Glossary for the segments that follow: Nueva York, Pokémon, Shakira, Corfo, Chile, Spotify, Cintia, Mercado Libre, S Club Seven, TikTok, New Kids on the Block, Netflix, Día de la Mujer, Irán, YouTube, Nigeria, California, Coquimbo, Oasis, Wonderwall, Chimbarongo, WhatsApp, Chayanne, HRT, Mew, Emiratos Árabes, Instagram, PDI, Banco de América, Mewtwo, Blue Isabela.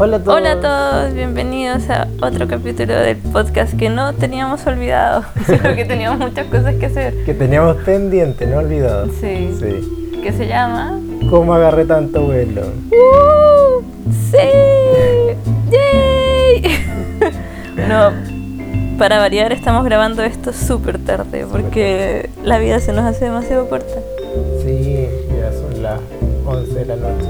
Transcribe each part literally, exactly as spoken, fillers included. Hola a todos. Hola a todos, bienvenidos a otro capítulo del podcast que no teníamos olvidado, sino que teníamos muchas cosas que hacer. Que teníamos pendiente, no olvidado. Sí. Sí. Que se llama... ¿Cómo agarré tanto vuelo? ¡Uh! ¡Sí! ¡Yay! No, para variar estamos grabando esto súper tarde, porque la vida se nos hace demasiado corta. Sí, ya son las once de la noche.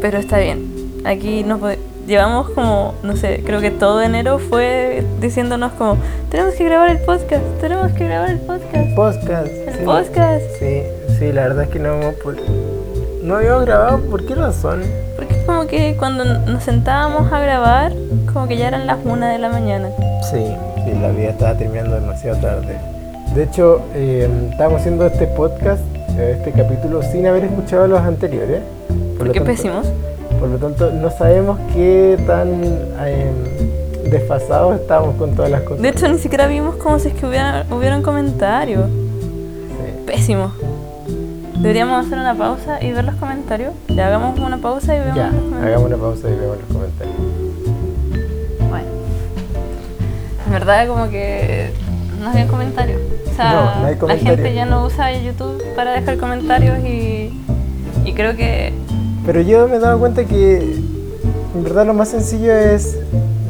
Pero está bien, aquí nos podemos... Llevamos como, no sé, creo que todo enero fue diciéndonos como tenemos que grabar el podcast, tenemos que grabar el podcast. El podcast. El sí, podcast. Sí, sí, la verdad es que no hemos no habíamos grabado, ¿por qué razón? Porque es como que cuando nos sentábamos a grabar, como que ya eran las una de la mañana. Sí, sí, la vida estaba terminando demasiado tarde. De hecho, eh, estábamos haciendo este podcast, este capítulo, sin haber escuchado los anteriores. Por, ¿Por qué tanto, pésimos? Por lo tanto, no sabemos qué tan eh, desfasados estábamos con todas las cosas. De hecho, ni siquiera vimos como si es que hubiera, hubiera un comentario. Sí. Pésimo. Deberíamos hacer una pausa y ver los comentarios. Ya, hagamos una pausa y vemos ya, los comentarios. hagamos una pausa y vemos los comentarios. Bueno. En verdad, como que no había comentarios. O sea, no, no hay comentario. La gente ya no usa YouTube para dejar comentarios y, y creo que... Pero yo me he dado cuenta que en verdad lo más sencillo es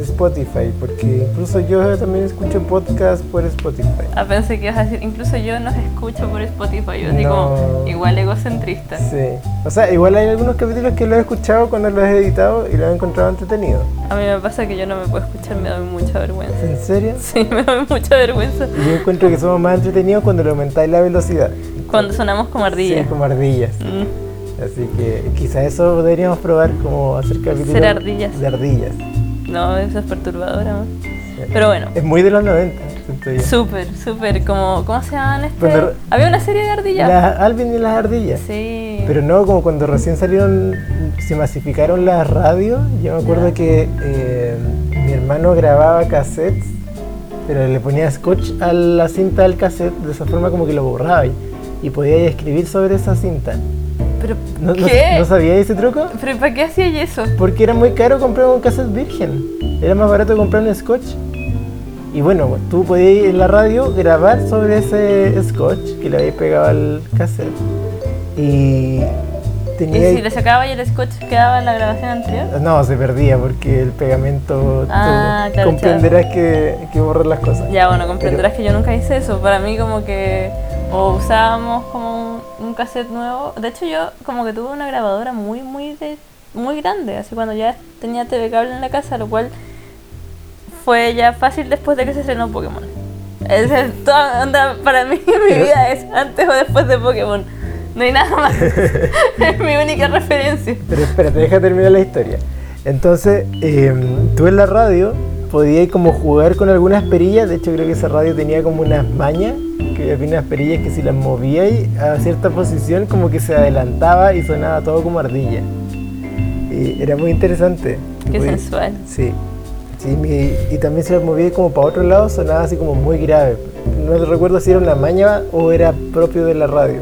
Spotify, porque incluso yo también escucho podcasts por Spotify. Ah, pensé que ibas a decir, incluso yo los escucho por Spotify, yo no. Digo, igual egocentrista. Sí, o sea, igual hay algunos capítulos que los he escuchado cuando los he editado y los he encontrado entretenido. A mí me pasa que yo no me puedo escuchar, me doy mucha vergüenza. ¿En serio? Sí, me doy mucha vergüenza. Yo encuentro que somos más entretenidos cuando le aumentáis la velocidad. Cuando sonamos como ardillas. Sí, como ardillas. Mm. Así que quizá eso deberíamos probar, como hacer capítulos de ardillas. de ardillas. No, eso es perturbador, ¿no? Sí. Pero bueno. Es muy de los noventa, siento yo. Súper, súper, como, ¿cómo se llaman este? Cuando había una serie de ardillas. La, Alvin y las ardillas. Sí. Pero no, como cuando recién salieron, se masificaron las radios. Yo me acuerdo yeah. que eh, mi hermano grababa cassettes, pero le ponía scotch a la cinta del cassette, de esa forma como que lo borraba y, y podía escribir sobre esa cinta. ¿Pero no, qué? No, ¿No sabía ese truco? ¿Pero para qué hacías eso? Porque era muy caro comprar un cassette virgen. Era más barato comprar un scotch. Y bueno, tú podías en la radio grabar sobre ese scotch que le habías pegado al cassette. Y... Tenía... ¿Y si le sacaba y el scotch quedaba en la grabación anterior? No, se perdía porque el pegamento... Ah, claro, comprenderás que, que borrar las cosas. Ya, bueno, comprenderás Pero... que yo nunca hice eso. Para mí como que... O usábamos como... un cassette nuevo. De hecho, yo como que tuve una grabadora muy, muy de, muy grande, así cuando ya tenía T V cable en la casa, lo cual fue ya fácil después de que se estrenó Pokémon. Es el, toda, onda, para mí mi vida es antes o después de Pokémon. No hay nada más. Es mi única referencia. Pero espérate, deja terminar la historia. Entonces, eh, tú en la radio podías como jugar con algunas perillas. De hecho, creo que esa radio tenía como unas mañas, que había unas perillas que si las movía a cierta posición como que se adelantaba y sonaba todo como ardilla. Y era muy interesante. Qué muy, sensual. Sí, sí mi, y también si las movía como para otro lado sonaba así como muy grave. No recuerdo si era una maña o era propio de la radio.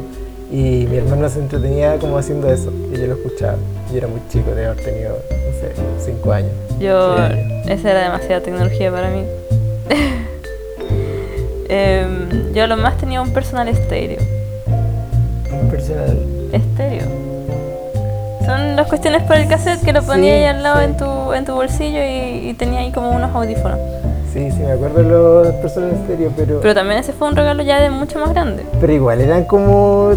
Y mi hermano se entretenía como haciendo eso y yo lo escuchaba. Yo era muy chico, de haber tenido, no sé, cinco años. Yo, sí. Esa era demasiada tecnología para mí. Eh, yo lo más tenía un personal estéreo. ¿Un personal? Estéreo. Son las cuestiones por el cassette que lo ponía sí, ahí al lado sí. en, tu, en tu bolsillo y, y tenía ahí como unos audífonos. Sí, sí, me acuerdo los personal estéreo, pero... Pero también ese fue un regalo ya de mucho más grande. Pero igual, eran como...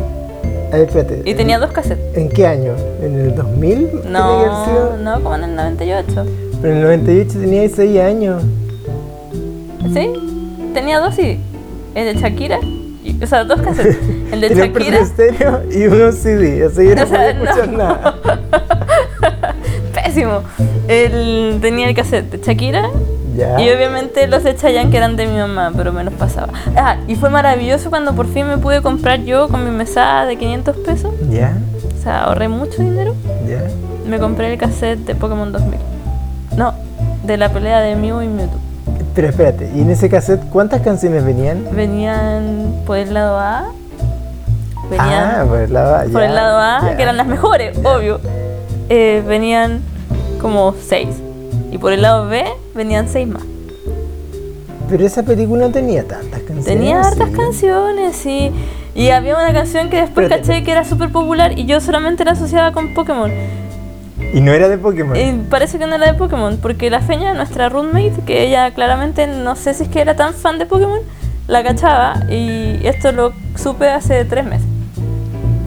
A ver, espérate. Y tenía dos cassettes. ¿En qué año? ¿En el dos mil? No, no, como en el noventa y ocho. Pero en el noventa y ocho tenía seis años. ¿Sí? Tenía dos C D, el de Shakira, y, o sea, dos cassettes, el de Shakira estéreo y uno C D, así yo no o sea, podía escuchar no. nada. Pésimo. El, tenía el cassette de Shakira ya. y obviamente los de Chayanne que eran de mi mamá, pero me los pasaba. Ah, y fue maravilloso cuando por fin me pude comprar yo con mi mesada de quinientos pesos. Ya. O sea, ahorré mucho dinero. Ya. Me compré el cassette de Pokémon dos mil. No, de la pelea de Mew y Mewtwo. Pero espérate, ¿y en ese cassette cuántas canciones venían? Venían por el lado A. Venían ah, por el lado A, ya, por el lado A, ya, que eran las mejores, ya. obvio. Eh, venían como seis. Y por el lado B venían seis más. Pero esa película tenía tantas canciones. Tenía hartas sí. canciones, sí. Y había una canción que después Pero caché te... que era súper popular y yo solamente la asociaba con Pokémon. ¿Y no era de Pokémon? Eh, parece que no era de Pokémon, porque la Feña, nuestra roommate, que ella claramente no sé si es que era tan fan de Pokémon, la cachaba y esto lo supe hace tres meses.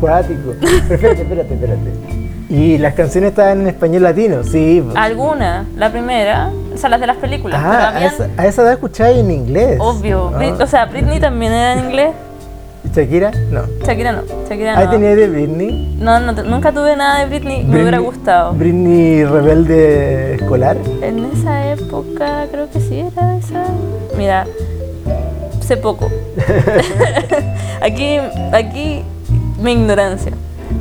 Cuático. Perfecto, espérate, espérate. ¿Y las canciones estaban en español latino? Sí. Pues. Algunas, la primera, o sea, las de las películas. Ah, pero habían... a, esa, a esa edad escucháis en inglés. Obvio. Oh. Brit- o sea, Britney también era en inglés. ¿Shakira? No. Shakira no. Shakira no. ¿Ahí tenías de Britney? No, no t- nunca tuve nada de Britney, Britney, me hubiera gustado. ¿Britney rebelde escolar? En esa época creo que sí era esa. Mira, sé poco. aquí, aquí mi ignorancia.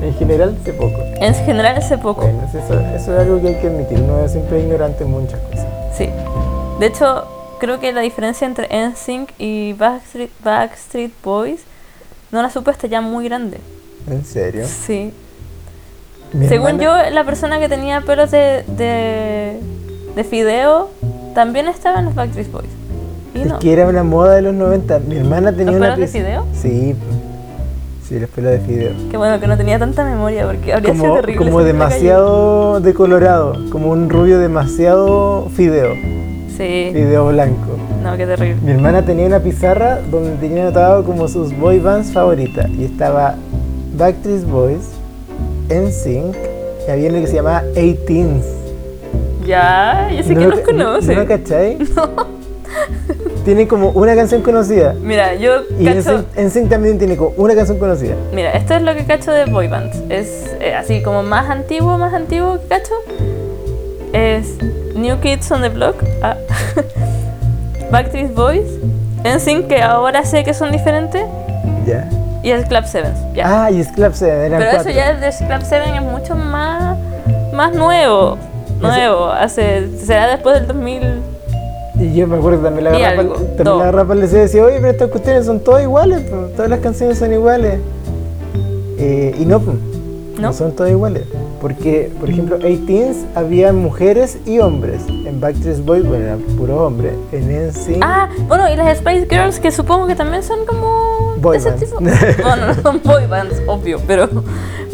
En general sé poco. En general sé poco. Bueno, eso, eso es algo que hay que admitir, uno es siempre ignorante en muchas cosas. Sí. De hecho, creo que la diferencia entre N Sync y Backstreet, Backstreet Boys no la supe hasta ya muy grande. ¿En serio? Sí. Según hermana? yo, la persona que tenía pelos de, de, de fideo también estaba en los Backstreet Boys. Y es no. que era una moda de los noventa. Mi hermana tenía una... ¿Los pelos una de fideo? Sí, sí, los pelos de fideo. Qué bueno que no tenía tanta memoria porque habría como, sido terrible. Como demasiado decolorado, como un rubio demasiado fideo. Sí. Fideo blanco. No, qué terrible. Mi hermana tenía una pizarra donde tenía anotado como sus boy bands favoritas. Y estaba Backstreet Boys, N Sync, y había uno que se llamaba eighteens. Ya, yo sé no que los conoce. ¿No lo cachai? No. Tiene como una canción conocida. Mira, yo y cacho... Y N Sync también tiene como una canción conocida. Mira, esto es lo que cacho de boy bands. Es eh, así como más antiguo, más antiguo que cacho. Es New Kids on the Block, ah. Backstreet Boys, N Sync, que ahora sé que son diferentes, yeah. y S Club Seven. Yeah. Ah, y S Club Seven, eran Pero cuatro. Eso ya de S Club Seven es mucho más, más nuevo, nuevo, hace, será después del dos mil. Y yo me acuerdo que también la agarraba para el deseo y decía, oye, pero estas cuestiones son todas iguales, pero todas las canciones son iguales. Eh, y no, pues, ¿No? no son todas iguales. Porque, por ejemplo, eighteens había mujeres y hombres. En Backstreet Boys, bueno, eran puros hombres. En N Sync... Ah, bueno, y las Spice Girls, que supongo que también son como... Boy ese bands. Tipo. Bueno, no son boy bands, obvio, pero,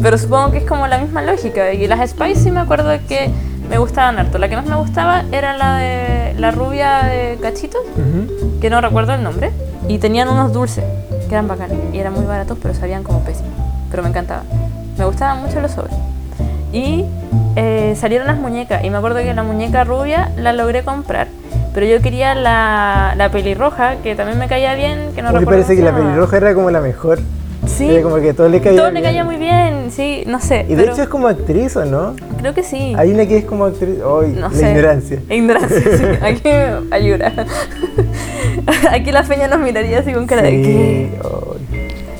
pero supongo que es como la misma lógica. Y las Spice sí me acuerdo que me gustaban harto. La que más me gustaba era la de la rubia de cachitos, uh-huh. que no recuerdo el nombre. Y tenían unos dulces, que eran bacanes. Y eran muy baratos, pero sabían como pésimos. Pero me encantaban. Me gustaban mucho los sobres. Y eh, salieron las muñecas. Y me acuerdo que la muñeca rubia la logré comprar. Pero yo quería la, la pelirroja, que también me caía bien. Que no recuerdo. Me parece que la pelirroja era como la mejor. Sí. Era como que todo le caía todo bien. Todo le caía muy bien, sí, no sé. Y de pero... hecho es como actriz, ¿o no? Creo que sí. Hay una que es como actriz. Ay, no la sé. ignorancia. Ignorancia, sí. Aquí ayuda. Aquí la Feña nos miraría así con cara sí. de que.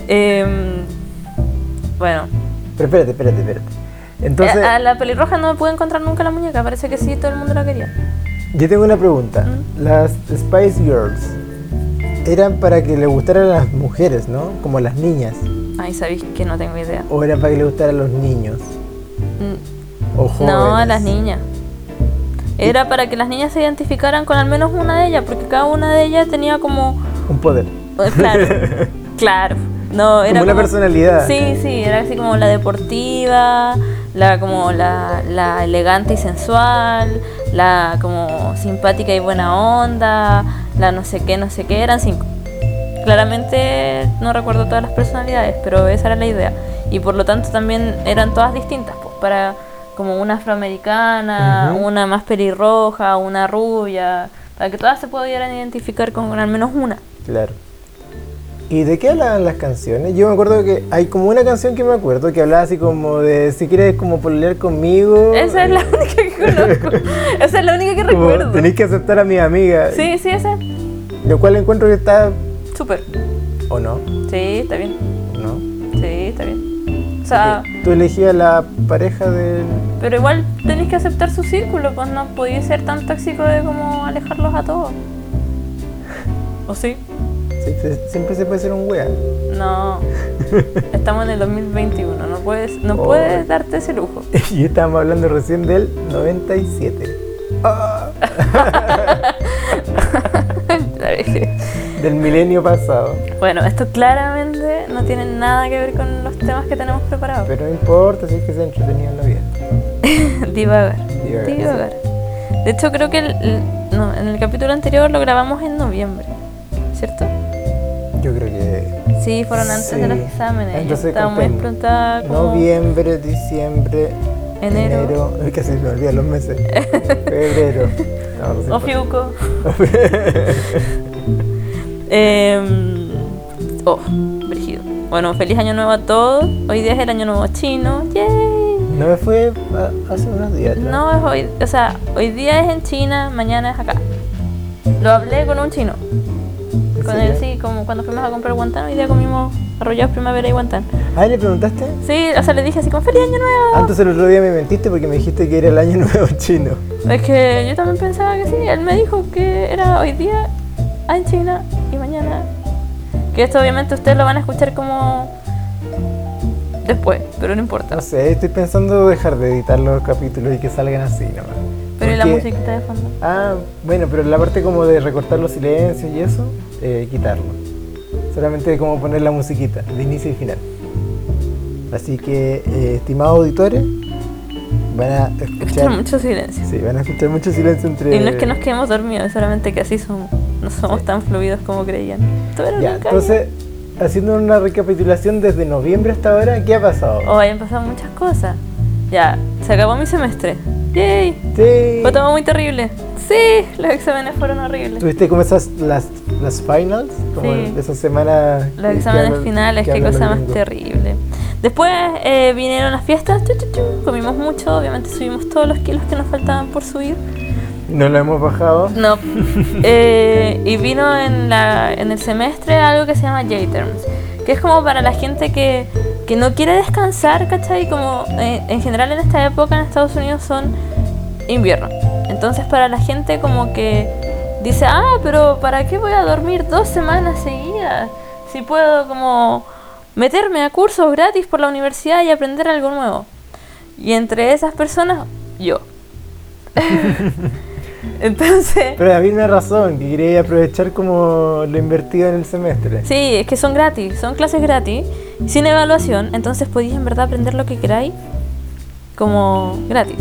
Eh, bueno. Pero espérate, espérate, espérate. Entonces, a, a la pelirroja no me pude encontrar nunca la muñeca, parece que sí, todo el mundo la quería. Yo tengo una pregunta. ¿Mm? Las Spice Girls eran para que le gustaran a las mujeres, ¿no? Como las niñas. Ay, sabéis que no tengo idea. ¿O eran para que le gustaran a los niños? Mm. O jóvenes. No, a las niñas. Era para que las niñas se identificaran con al menos una de ellas, porque cada una de ellas tenía como... Un poder. Claro, claro. No, era como la como, personalidad. Sí, sí, era así como la deportiva, la como la, la elegante y sensual, la como simpática y buena onda, la no sé qué, no sé qué, eran cinco. Claramente no recuerdo todas las personalidades, pero esa era la idea. Y por lo tanto también eran todas distintas, pues, para como una afroamericana, uh-huh. una más pelirroja, una rubia, para que todas se pudieran identificar con, con al menos una. Claro. ¿Y de qué hablaban las canciones? Yo me acuerdo que hay como una canción que me acuerdo que hablaba así como de si quieres como pololear conmigo. Esa es la única que conozco. Esa es la única que como, recuerdo. Tenés que aceptar a mi amiga. Sí, sí, esa. Lo cual encuentro que está... Súper. ¿O no? Sí, está bien. ¿No? Sí, está bien. O sea... Okay. Tú elegías la pareja del... Pero igual tenés que aceptar su círculo, pues no podías ser tan tóxico de como alejarlos a todos. ¿O sí? Siempre se puede ser un wea. No, estamos en el dos mil veintiuno, no puedes, no oh. puedes darte ese lujo. Y estábamos hablando recién del noventa y siete. ¡Ah! Oh. Del milenio pasado. Bueno, esto claramente no tiene nada que ver con los temas que tenemos preparados. Pero no importa, si es que se entretenía en la vida. Divagar. Divagar. Divagar. De hecho, creo que el, el, no, en el capítulo anterior lo grabamos en noviembre, ¿cierto? Yo creo que... Sí, fueron antes sí. de los exámenes. Entonces, estaba muy explotada como... Noviembre, diciembre, enero... enero. Ay, casi me olvidé los meses. Febrero. No, no sé o Fiuco. eh, oh, brígido. Bueno, feliz año nuevo a todos. Hoy día es el año nuevo chino. ¡Yay! No me fue hace unos días. ¿Tú? No, es hoy, o sea, hoy día es en China, mañana es acá. Lo hablé con un chino. Con sí, él eh? sí, como cuando fuimos a comprar guantán, hoy día comimos arrollados primavera y guantán. Ah, ¿le preguntaste? Sí, o sea, le dije así como feliz año nuevo. Ah, entonces el otro día me mentiste porque me dijiste que era el año nuevo chino. Es que yo también pensaba que sí, él me dijo que era hoy día en China y mañana. Que esto obviamente ustedes lo van a escuchar como... después, pero no importa. No sé, estoy pensando dejar de editar los capítulos y que salgan así nomás. Pero porque, ¿y la musiquita de fondo? Ah, bueno, pero la parte como de recortar los silencios y eso, eh, quitarlo. Solamente como poner la musiquita de inicio y final. Así que, eh, estimados auditores, van a escuchar... Escuchar mucho silencio. Sí, van a escuchar mucho silencio entre... Y no es que nos quedemos dormidos, es solamente que así somos, no somos sí. tan fluidos como creían. Pero ya, entonces... Haciendo una recapitulación desde noviembre hasta ahora, ¿qué ha pasado? Oh, han pasado muchas cosas. Ya, se acabó mi semestre. ¡Yay! Sí. Fue todo muy terrible. Sí, los exámenes fueron horribles. ¿Tuviste como esas, las, las finals? Como sí. Esas semanas... Los que, exámenes que hablan, finales, que qué cosa más terrible. Después eh, vinieron las fiestas, chu, chu, chu, comimos mucho, obviamente subimos todos los kilos que nos faltaban por subir. ¿No lo hemos bajado? No. eh, y vino en, la, en el semestre algo que se llama J-Terms, que es como para la gente que, que no quiere descansar, ¿cachai? Como eh, en general en esta época en Estados Unidos son invierno. Entonces para la gente como que dice, ah, pero ¿para qué voy a dormir dos semanas seguidas? Si puedo como meterme a cursos gratis por la universidad y aprender algo nuevo. Y entre esas personas, yo. Entonces, pero había una razón, que quería aprovechar como lo invertido en el semestre. Sí, es que son gratis, son clases gratis, sin evaluación, entonces podéis en verdad aprender lo que queráis como gratis.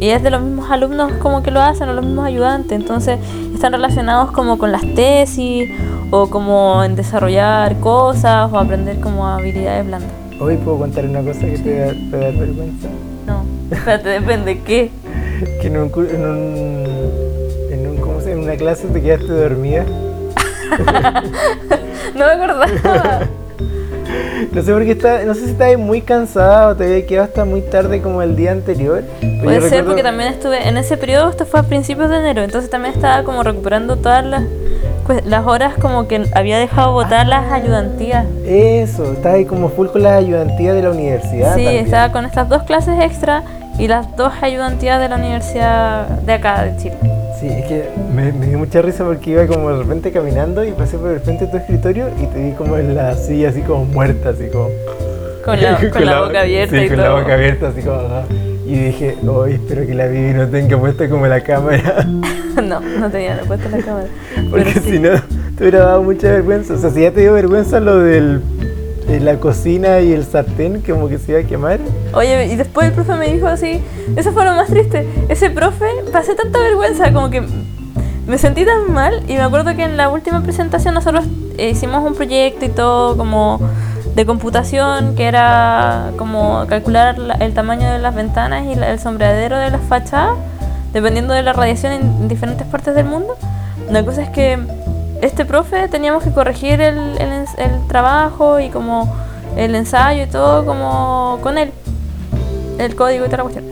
Y es de los mismos alumnos como que lo hacen, o los mismos ayudantes, entonces están relacionados como con las tesis, o como en desarrollar cosas, o aprender como habilidades blandas. Hoy puedo contar una cosa que sí. te va a dar vergüenza. No, espérate, depende de qué. Que en un, en un, en un ¿cómo se llama? En una clase te quedaste dormida. No me acordaba. No sé por qué está, no sé si estabas muy cansada o te había quedado hasta muy tarde como el día anterior. Puede ser porque también estuve en ese periodo, esto fue a principios de enero, entonces también estaba como recuperando todas las pues, las horas como que había dejado botar ah, las ayudantías. Eso, estaba ahí como full con las ayudantías de la universidad. Sí, también. Estaba con estas dos clases extra. Y las dos ayudantías de la universidad de acá, de Chile. Sí, es que me, me dio mucha risa porque iba como de repente caminando y pasé por el frente de tu escritorio y te vi como en la silla así como muerta, así como... Con la, con con la, la boca abierta sí, y con todo. La boca abierta, así como... Y dije, oh, espero que la Vivi no tenga puesta como la cámara. No, no tenía no puesta la cámara. Porque sí. Si no, te hubiera dado mucha vergüenza. O sea, si ya te dio vergüenza lo del... la cocina y el sartén como que se iba a quemar. Oye, y después el profe me dijo así, eso fue lo más triste, ese profe, pasé tanta vergüenza, como que me sentí tan mal. Y me acuerdo que en la última presentación nosotros hicimos un proyecto y todo como de computación, que era como calcular el tamaño de las ventanas y el sombreadero de las fachadas dependiendo de la radiación en diferentes partes del mundo. La cosa es que este profe teníamos que corregir el, el, el trabajo y como el ensayo y todo como con él, el código y toda la cuestión.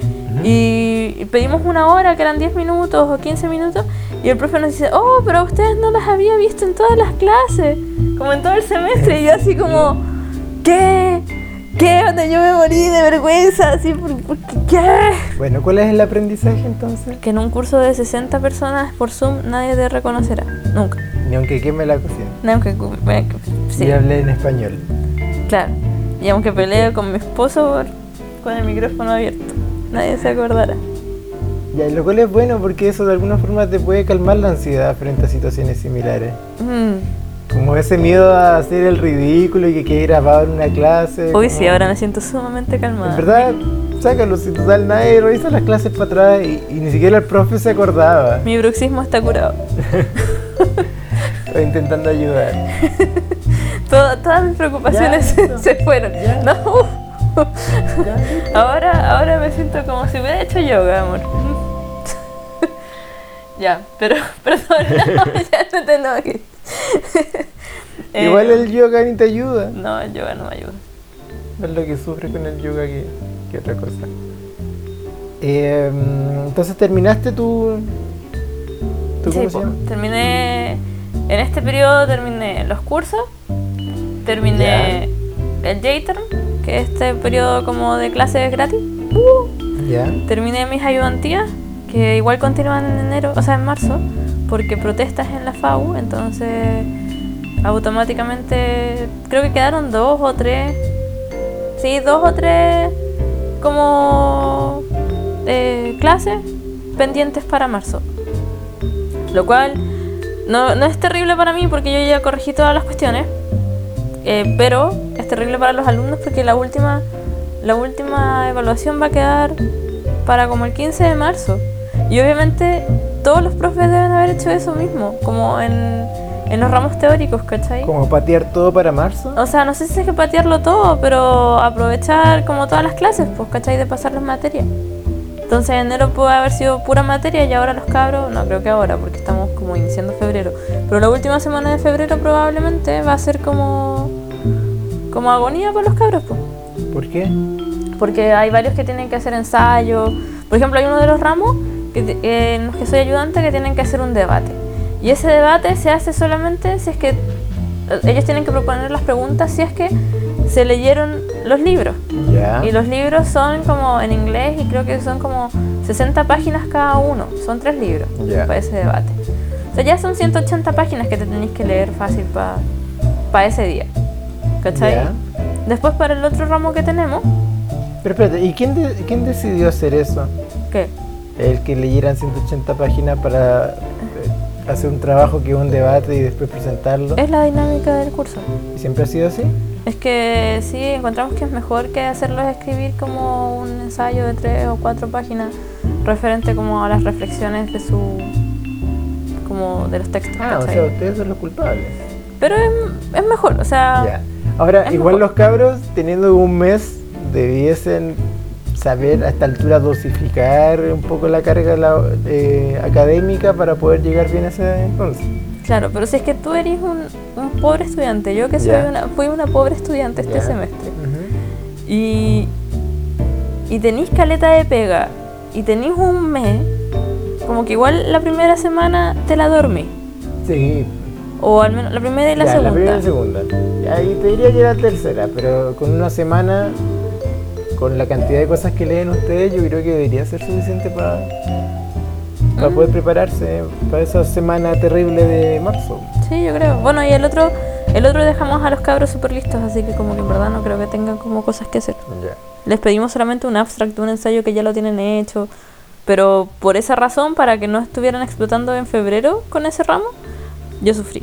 Y pedimos una hora que eran diez minutos o quince minutos y el profe nos dice, oh, pero ustedes no las había visto en todas las clases, como en todo el semestre. Y yo así como, ¿qué? ¿Qué? Donde yo me morí de vergüenza, así, ¿por, por qué? ¿Qué? Bueno, ¿cuál es el aprendizaje entonces? Que en un curso de sesenta personas por Zoom nadie te reconocerá, nunca. Ni aunque queme la cocina. Ni aunque queme, sí. Y hablé en español. Claro, y aunque pelee con mi esposo por, con el micrófono abierto, nadie se acordará. Ya, lo cual es bueno porque eso de alguna forma te puede calmar la ansiedad frente a situaciones similares. Mm. Como ese miedo a hacer el ridículo y que quede grabado en una clase. Uy, como... sí, ahora me siento sumamente calmada. En verdad, sácalo, si total nadie revisa las clases para atrás y, y ni siquiera el profe se acordaba. Mi bruxismo está curado. Estoy intentando ayudar. Tod- todas mis preocupaciones ya, se fueron. Ya. No, uff. Ahora, ahora me siento como si hubiera hecho yoga, amor. Ya, pero perdón, no, ya no te enojes. Igual eh, el yoga ni te ayuda. No, el yoga no me ayuda. Es lo que sufre con el yoga que, que otra cosa. Eh, entonces terminaste tu... tu sí, po, terminé... En este periodo terminé los cursos, terminé yeah. el J-Term, que este periodo como de clases gratis. Uh, yeah. Terminé mis ayudantías, que igual continúan en enero, o sea en marzo, porque protestas en la F A U, entonces automáticamente creo que quedaron dos o tres, sí, dos o tres como eh, clases pendientes para marzo. Lo cual no, no es terrible para mí porque yo ya corregí todas las cuestiones. Eh, pero es terrible para los alumnos porque la última la última evaluación va a quedar para como el quince de marzo y obviamente todos los profes deben haber hecho eso mismo como en, en los ramos teóricos, ¿cachai? ¿Como patear todo para marzo? O sea, no sé si es que patearlo todo, pero aprovechar como todas las clases, pues, ¿cachai? De pasar las materias. Entonces enero puede haber sido pura materia y ahora los cabros, no creo que ahora porque estamos como iniciando febrero, pero la última semana de febrero probablemente va a ser como como agonía para los cabros, pues. ¿Por qué? Porque hay varios que tienen que hacer ensayos. Por ejemplo, hay uno de los ramos que, eh, en los que soy ayudante que tienen que hacer un debate. Y ese debate se hace solamente si es que... Ellos tienen que proponer las preguntas si es que se leyeron los libros. Yeah. Y los libros son como en inglés y creo que son como sesenta páginas cada uno. Son tres libros yeah. para ese debate. O sea, ya son ciento ochenta páginas que te tenéis que leer fácil para pa ese día. ¿Cachai? Yeah. Después para el otro ramo que tenemos. Pero espérate, ¿y quién, de, quién decidió hacer eso? ¿Qué? El que leyeran ciento ochenta páginas para hacer un trabajo que es un debate y después presentarlo. Es la dinámica del curso. ¿Y siempre ha sido así? Es que sí, encontramos que es mejor que hacerlo es escribir como un ensayo de tres o cuatro páginas referente como a las reflexiones de su... como de los textos. Ah, ¿cachai? O sea, ustedes son los culpables. Pero es, es mejor, o sea... Yeah. Ahora, igual los cabros, teniendo un mes, debiesen saber a esta altura dosificar un poco la carga la, eh, académica para poder llegar bien a ese entonces. Claro, pero si es que tú eres un, un pobre estudiante, yo que soy yeah. una, fui una pobre estudiante este yeah. semestre, uh-huh. y, y tenís caleta de pega, y tenís un mes, como que igual la primera semana te la dormí. Sí. O al menos la primera y la ya, segunda. La primera y la segunda. Ahí te diría que la tercera, pero con una semana, con la cantidad de cosas que leen ustedes, yo creo que debería ser suficiente para para mm. poder prepararse para esa semana terrible de marzo. Sí, yo creo. Bueno, y el otro, el otro dejamos a los cabros súper listos, así que como que en verdad no creo que tengan como cosas que hacer. Yeah. Les pedimos solamente un abstract, un ensayo que ya lo tienen hecho, pero por esa razón, para que no estuvieran explotando en febrero con ese ramo, yo sufrí.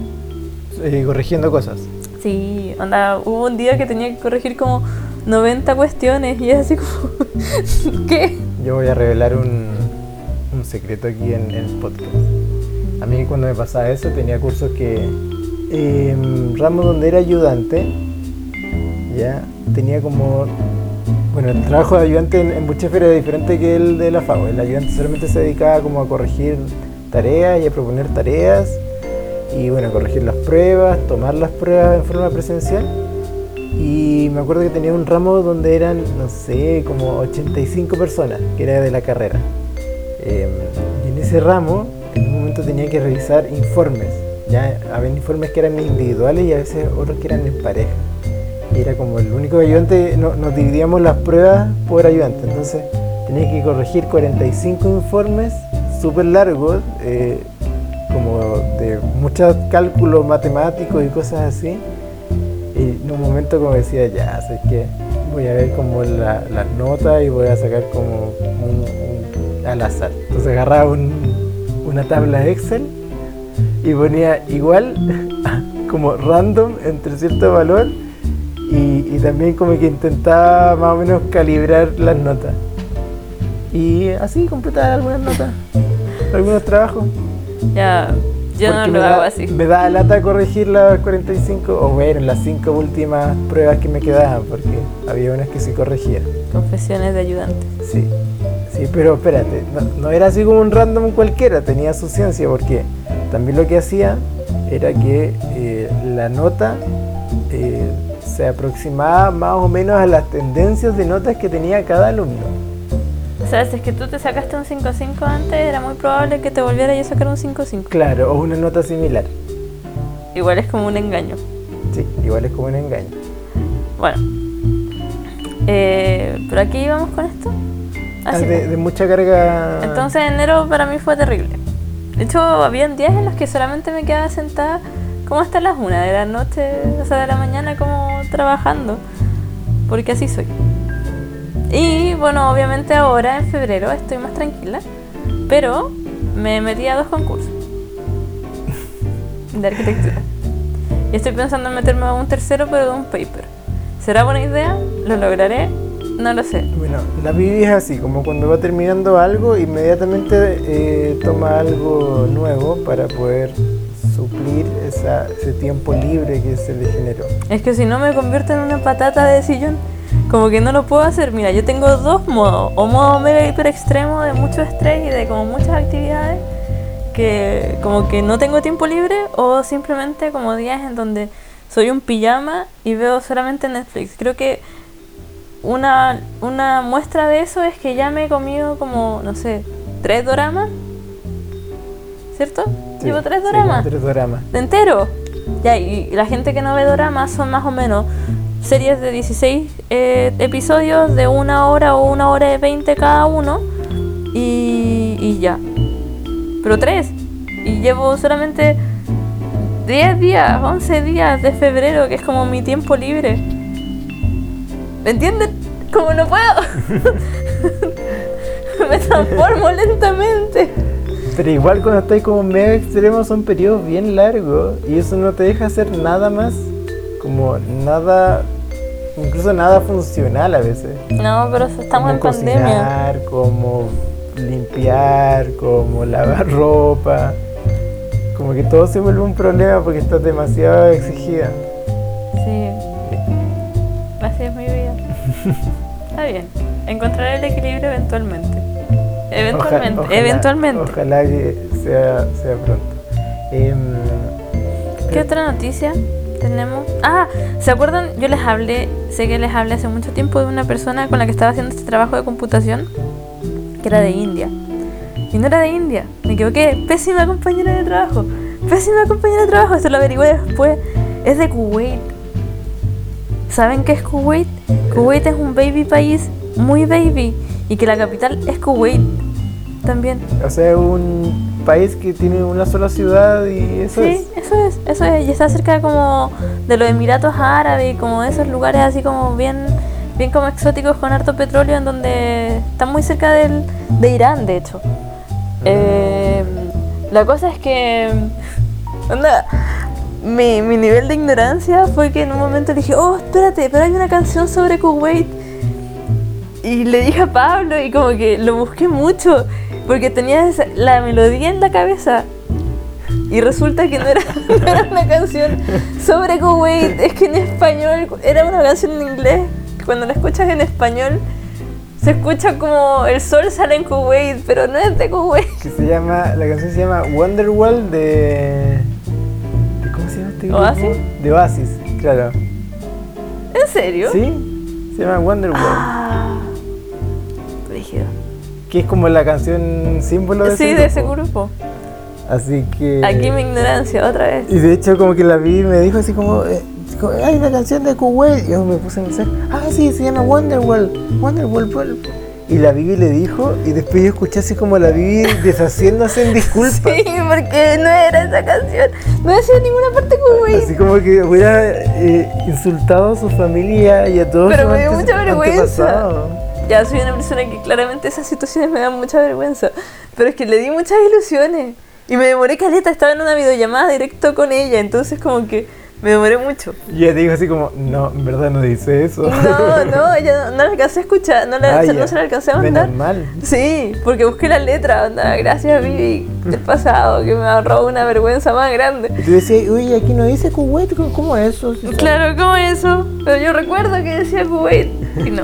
Eh, corrigiendo cosas. Sí, onda, hubo un día que tenía que corregir como noventa cuestiones y es así como... ¿Qué? Yo voy a revelar un, un secreto aquí en el podcast. A mí cuando me pasaba eso tenía cursos que... Eh, ramo donde era ayudante, ya, tenía como... Bueno, el trabajo de ayudante en, en Buchef era diferente que el de la F A U. El ayudante solamente se dedicaba como a corregir tareas y a proponer tareas. Y bueno, corregir las pruebas, tomar las pruebas en forma presencial. Y me acuerdo que tenía un ramo donde eran, no sé, como ochenta y cinco personas, que era de la carrera. Eh, y en ese ramo, en un momento tenía que revisar informes. Ya había informes que eran individuales y a veces otros que eran en pareja. Y era como el único ayudante, no, nos dividíamos las pruebas por ayudante. Entonces tenía que corregir cuarenta y cinco informes súper largos, eh, como de muchos cálculos matemáticos y cosas así, y en un momento como decía, ya, sé que voy a ver como las la notas y voy a sacar como un, un, al azar. Entonces agarraba un, una tabla Excel y ponía igual, como random, entre cierto valor, y, y también como que intentaba más o menos calibrar las notas. Y así completaba algunas notas, algunos trabajos. Ya, yo Porque no lo hago da, así. Me da lata corregir las cuarenta y cinco, o bueno, las cinco últimas pruebas que me quedaban, porque había unas que sí corregía. Confesiones de ayudante. Sí, sí, pero espérate, no, no era así como un random cualquiera, tenía su ciencia, porque también lo que hacía era que eh, la nota eh, se aproximaba más o menos a las tendencias de notas que tenía cada alumno. O sea, si es que tú te sacaste un cinco cinco antes, era muy probable que te volviera yo a sacar un cinco cinco. Claro, o una nota similar. Igual es como un engaño. Sí, igual es como un engaño. Bueno, eh, ¿pero aquí íbamos con esto? Ah, sí, de, de mucha carga. Entonces enero para mí fue terrible. De hecho, habían días en los que solamente me quedaba sentada como hasta las una de la noche, o sea, de la mañana, como trabajando, porque así soy. Y bueno, obviamente ahora en febrero estoy más tranquila, pero me metí a dos concursos de arquitectura. Y estoy pensando en meterme a un tercero, pero de un paper. ¿Será buena idea? ¿Lo lograré? No lo sé. Bueno, la vida es así, como cuando va terminando algo, inmediatamente eh, toma algo nuevo para poder suplir esa, ese tiempo libre que se le generó. Es que si no me convierto en una patata de sillón. Como que no lo puedo hacer. Mira, yo tengo dos modos, o modo mega hiper extremo de mucho estrés y de como muchas actividades que como que no tengo tiempo libre, o simplemente como días en donde soy un pijama y veo solamente Netflix. Creo que una, una muestra de eso es que ya me he comido como, no sé, tres doramas, ¿cierto? Sí, llevo tres doramas, sí, tres doramas de entero. Ya, y la gente que no ve doramas son más o menos series de dieciséis eh, episodios de una hora o una hora de veinte cada uno, y, y ya. Pero tres. Y llevo solamente diez días, once días de febrero, que es como mi tiempo libre. ¿Me entienden? Como no puedo. Me transformo lentamente. Pero igual cuando estoy como medio extremo son periodos bien largos, y eso no te deja hacer nada más. Como nada, incluso nada funcional a veces. No, pero estamos en pandemia. Como cocinar, como limpiar, como lavar ropa. Como que todo se vuelve un problema porque estás demasiado exigida. Sí. Así es mi vida. Está bien. Encontraré el equilibrio eventualmente. Eventualmente. Ojalá, eventualmente. Ojalá que sea, sea pronto. Eh, ¿Qué eh. otra noticia tenemos? Ah, ¿se acuerdan? Yo les hablé, sé que les hablé hace mucho tiempo de una persona con la que estaba haciendo este trabajo de computación, que era de India. Y no era de India, me equivoqué. Pésima compañera de trabajo. Pésima compañera de trabajo, eso lo averigüé después. Es de Kuwait. ¿Saben qué es Kuwait? Kuwait es un baby país, muy baby, y que la capital es Kuwait también. O sea, un país que tiene una sola ciudad y eso sí, es. Sí, eso es, eso es. Y está cerca como de los Emiratos Árabes, como de esos lugares así como bien, bien como exóticos con harto petróleo, en donde está muy cerca del, de Irán, de hecho. Mm. Eh, la cosa es que onda, mi, mi nivel de ignorancia fue que en un momento dije, oh, espérate, pero hay una canción sobre Kuwait. Y le dije a Pablo y como que lo busqué mucho porque tenía esa, la melodía en la cabeza, y resulta que no era, no era una canción sobre Kuwait, es que en español era una canción en inglés. Cuando la escuchas en español se escucha como el sol sale en Kuwait, pero no es de Kuwait. Que se llama, la canción se llama Wonderwall de, de ¿cómo se llama este grupo? ¿Oasis? De Oasis, claro. ¿En serio? Sí, se llama Wonderwall. Ah, rígido. Que es como la canción símbolo de, sí, ese, de ese grupo. Así que aquí mi ignorancia otra vez. Y de hecho como que la vi y me dijo así como, eh, como hay una canción de Kuwait. Y yo me puse a pensar, ah sí, se llama Wonderwall, Wonderwall. Y la Vivi le dijo, y después yo escuché así como la Vivi deshaciéndose en disculpas. Sí, porque no era esa canción, no decía en ninguna parte Kuwait. Así como que hubiera eh, insultado a su familia y a todos. Pero me dio mucha vergüenza. Ya soy una persona que claramente esas situaciones me dan mucha vergüenza, pero es que le di muchas ilusiones y me demoré caleta, estaba en una videollamada directo con ella, entonces como que me demoré mucho. Y ella dijo así como, no, en verdad no dice eso. No, no, ella no, no la alcancé a escuchar, no, la, ah, no se la alcancé a mandar. Menos mal. Sí, porque busqué la letra, onda, gracias Vivi del pasado, que me ahorró una vergüenza más grande. Y tú decías, uy, aquí no dice Kuwait, ¿cómo es eso? Si claro, ¿cómo es eso? Pero yo recuerdo que decía Kuwait y no.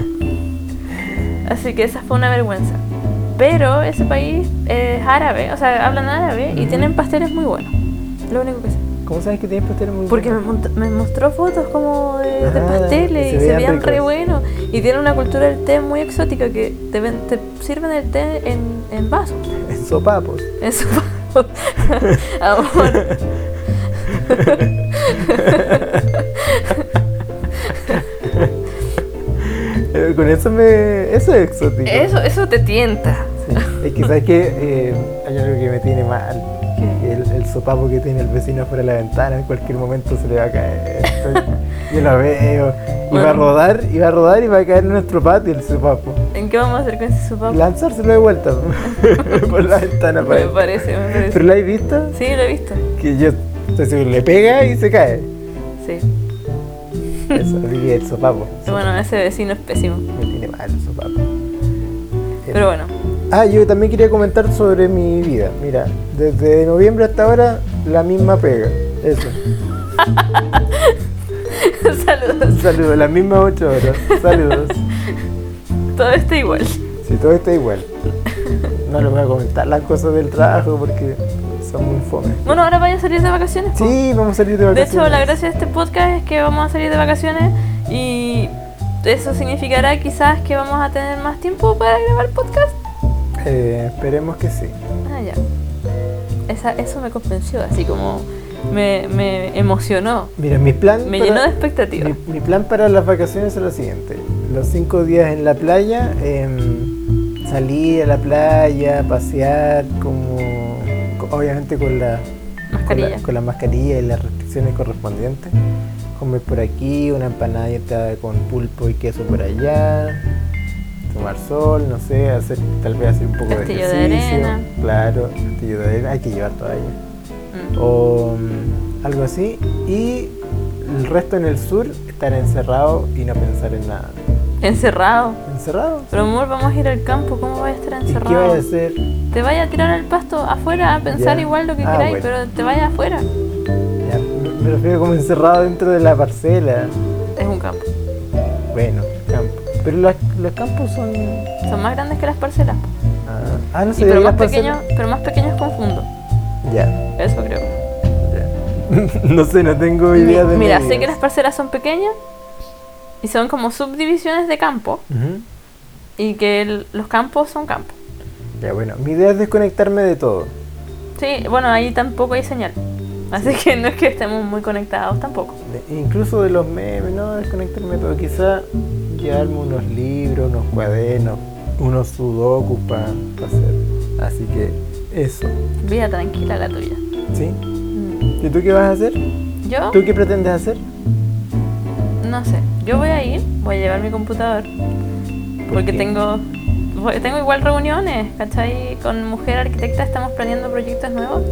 Así que esa fue una vergüenza. Pero ese país es árabe, o sea, hablan árabe y tienen pasteles muy buenos. Lo único que sé. ¿Cómo sabes que tienes pasteles muy buenos? Porque me, mont- me mostró fotos como de, ah, de pasteles y se veían re buenos. Y tienen una cultura del té muy exótica que te, ven, te sirven el té en, en vasos. En sopapos. En sopapos. Amor. Con eso me... Eso es exótico. Eso, eso te tienta. Sí. Es que sabes que eh, hay algo que me tiene mal. El, el sopapo que tiene el vecino fuera de la ventana, en cualquier momento se le va a caer. Entonces, yo lo veo. Y bueno, va a rodar, y va a rodar y va a caer en nuestro patio el sopapo. ¿En qué vamos a hacer con ese sopapo? Lanzárselo de vuelta por la ventana. Me parece, me parece. ¿Pero lo has visto? Sí, lo he visto. Que yo, entonces, le pega y se cae. Sí. Eso, el sopapo. Bueno, ese vecino es pésimo. Me tiene mal el sopapo. Pero bueno. Ah, yo también quería comentar sobre mi vida. Mira, desde noviembre hasta ahora, la misma pega. Eso. Saludos. Saludos, las mismas ocho horas. Saludos. Todo está igual. Sí, todo está igual. No les voy a comentar las cosas del trabajo porque son muy fome. Bueno, ahora vayan a salir de vacaciones. ¿Cómo? Sí, vamos a salir de vacaciones. De hecho, la gracia de este podcast es que vamos a salir de vacaciones y eso significará quizás que vamos a tener más tiempo para grabar podcast. Eh, esperemos que sí. Ah, ya. Esa, eso me convenció, así como me, me emocionó. Mira, mi plan. Me para, llenó de expectativas. Mi, mi plan para las vacaciones es lo siguiente: los cinco días en la playa, eh, salir a la playa, pasear, como obviamente con la mascarilla, con la, con la mascarilla y las restricciones correspondientes. Comer por aquí, una empanadita con pulpo y queso por allá. Tomar sol, no sé, hacer tal vez hacer un poco castillo de ejercicio. De arena. Claro, castillo de arena, hay que llevar toalla. Mm. O um, algo así. Y el resto en el sur, estar encerrado y no pensar en nada. ¿Encerrado? ¿Encerrado? Pero amor, vamos a ir al campo, ¿cómo vas a estar encerrado? ¿Y qué vas a hacer? Te vayas a tirar al pasto afuera, a pensar ya. Igual lo que ah, queráis, bueno. Pero te vayas afuera. Ya, me refiero como encerrado dentro de la parcela. Es un campo. Bueno, campo. Pero los, los campos son... Son más grandes que las parcelas. Ah, ah no sé. Pero, las más pequeños, pero más pequeños confundo. Ya. Eso creo. Ya. No sé, no tengo idea Mi, de... Mira, medidas. Sé que las parcelas son pequeñas y son como subdivisiones de campo. Uh-huh. Y que el, los campos son campos. Ya, bueno. Mi idea es desconectarme de todo. Sí, bueno, ahí tampoco hay señal. Así que no es que estemos muy conectados tampoco. De, incluso de los memes, no, desconectarme de todo. Quizá... llevarme unos libros, unos cuadernos, unos sudokus para pa hacer. Así que eso. Vida tranquila la tuya. ¿Sí? Mm. ¿Y tú qué vas a hacer? ¿Yo? ¿Tú qué pretendes hacer? No sé. Yo voy a ir, voy a llevar mi computador. ¿Por porque qué? tengo tengo igual reuniones, ¿cachai? Con Mujer Arquitecta estamos planeando proyectos nuevos.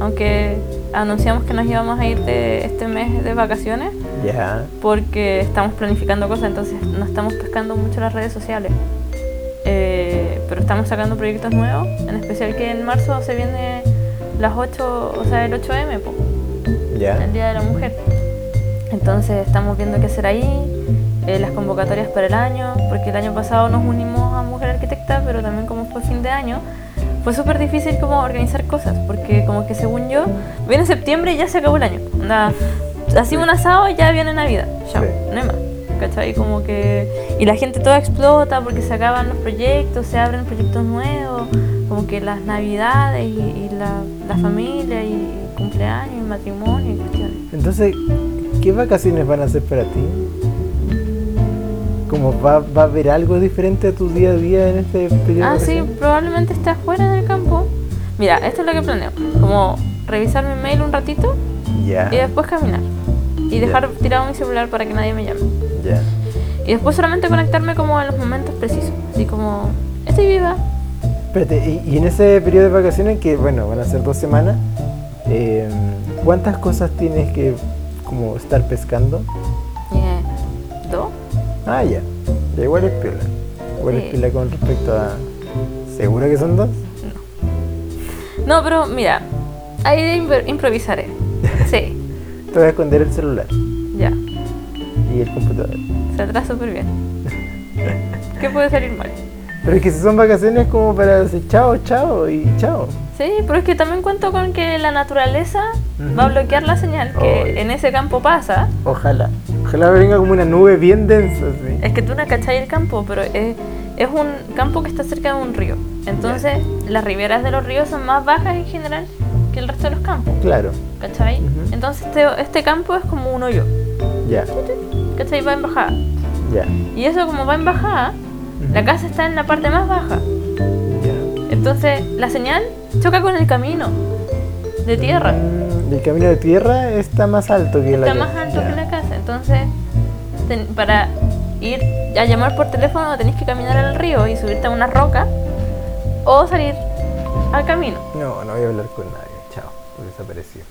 Aunque anunciamos que nos íbamos a ir de este mes de vacaciones. Yeah. Porque estamos planificando cosas, entonces no estamos pescando mucho las redes sociales. Eh, pero estamos sacando proyectos nuevos, en especial que en marzo se viene las ocho, o sea, el ocho eme, po, yeah. El Día de la Mujer. Entonces estamos viendo qué hacer ahí, eh, las convocatorias para el año, porque el año pasado nos unimos a Mujer Arquitecta, pero también como fue fin de año, fue súper difícil como organizar cosas, porque como que según yo, viene septiembre y ya se acabó el año. Nada, así un asado y ya viene Navidad, ya, sí. No hay más, ¿cachai? Como que... Y la gente toda explota porque se acaban los proyectos, se abren proyectos nuevos, como que las Navidades y, y la, la familia y cumpleaños y matrimonio y cuestiones. Entonces, ¿qué vacaciones van a ser para ti? Como va, va a haber algo diferente a tu día a día en este periodo. Ah, sí, probablemente estás fuera del campo. Mira, esto es lo que planeo. Como revisar mi mail un ratito, yeah. Y después caminar. Y dejar yeah. tirado mi celular para que nadie me llame. Yeah. Y después solamente conectarme como en los momentos precisos, así como, estoy viva. Espérate, y, y en ese periodo de vacaciones, que bueno, van a ser dos semanas, eh, ¿cuántas cosas tienes que como estar pescando? Eh, ¿Dos? Ah, ya, ya igual es piola. Igual sí. Es piola con respecto a... ¿Segura que son dos? No, no, pero mira, ahí imp- improvisaré, sí. Te voy a esconder el celular. Ya. Y el computador. Saldrá súper bien. ¿Qué puede salir mal? Pero es que si son vacaciones como para decir chao, chao y chao. Sí, pero es que también cuento con que la naturaleza uh-huh. va a bloquear la señal que oh, en ese campo pasa. Ojalá. Ojalá venga como una nube bien densa. Sí. Es que tú no cachai el campo, pero es, es un campo que está cerca de un río. Entonces yeah. las riberas de los ríos son más bajas en general que el resto de los campos. Claro. ¿Cachai? Uh-huh. Entonces este, este campo es como un hoyo. Ya. Yeah. ¿Cachai? Va en bajada. Ya. Yeah. Y eso como va en bajada, uh-huh. la casa está en la parte más baja. Yeah. Entonces la señal choca con el camino de tierra. Mm, el camino de tierra está más alto que está la casa. Está más alto yeah. que la casa. Entonces ten, para ir a llamar por teléfono tenés que caminar al río y subirte a una roca o salir al camino. No, no voy a hablar con nadie. Chao. Desapareció.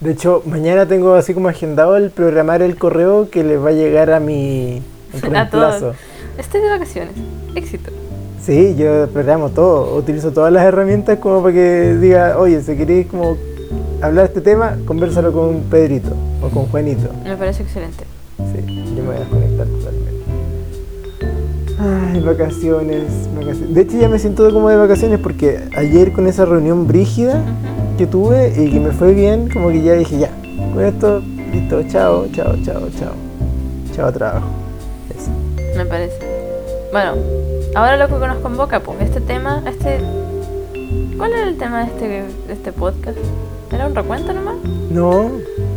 De hecho, mañana tengo así como agendado el programar el correo que les va a llegar a mi reemplazo. Estoy de vacaciones. Éxito. Sí, yo programo todo. Utilizo todas las herramientas como para que diga, oye, si queréis como hablar de este tema, conversalo con Pedrito o con Juanito. Me parece excelente. Sí, yo me voy a desconectar totalmente. Ay, vacaciones, vacaciones. De hecho, ya me siento como de vacaciones porque ayer con esa reunión brígida... Uh-huh. que tuve y que me fue bien, como que ya dije ya, con esto, listo, chao, chao, chao, chao, chao trabajo. Eso. Me parece. Bueno, ahora lo que nos convoca, pues, este tema, este... ¿Cuál era el tema de este, de este podcast? ¿Era un recuento nomás? No.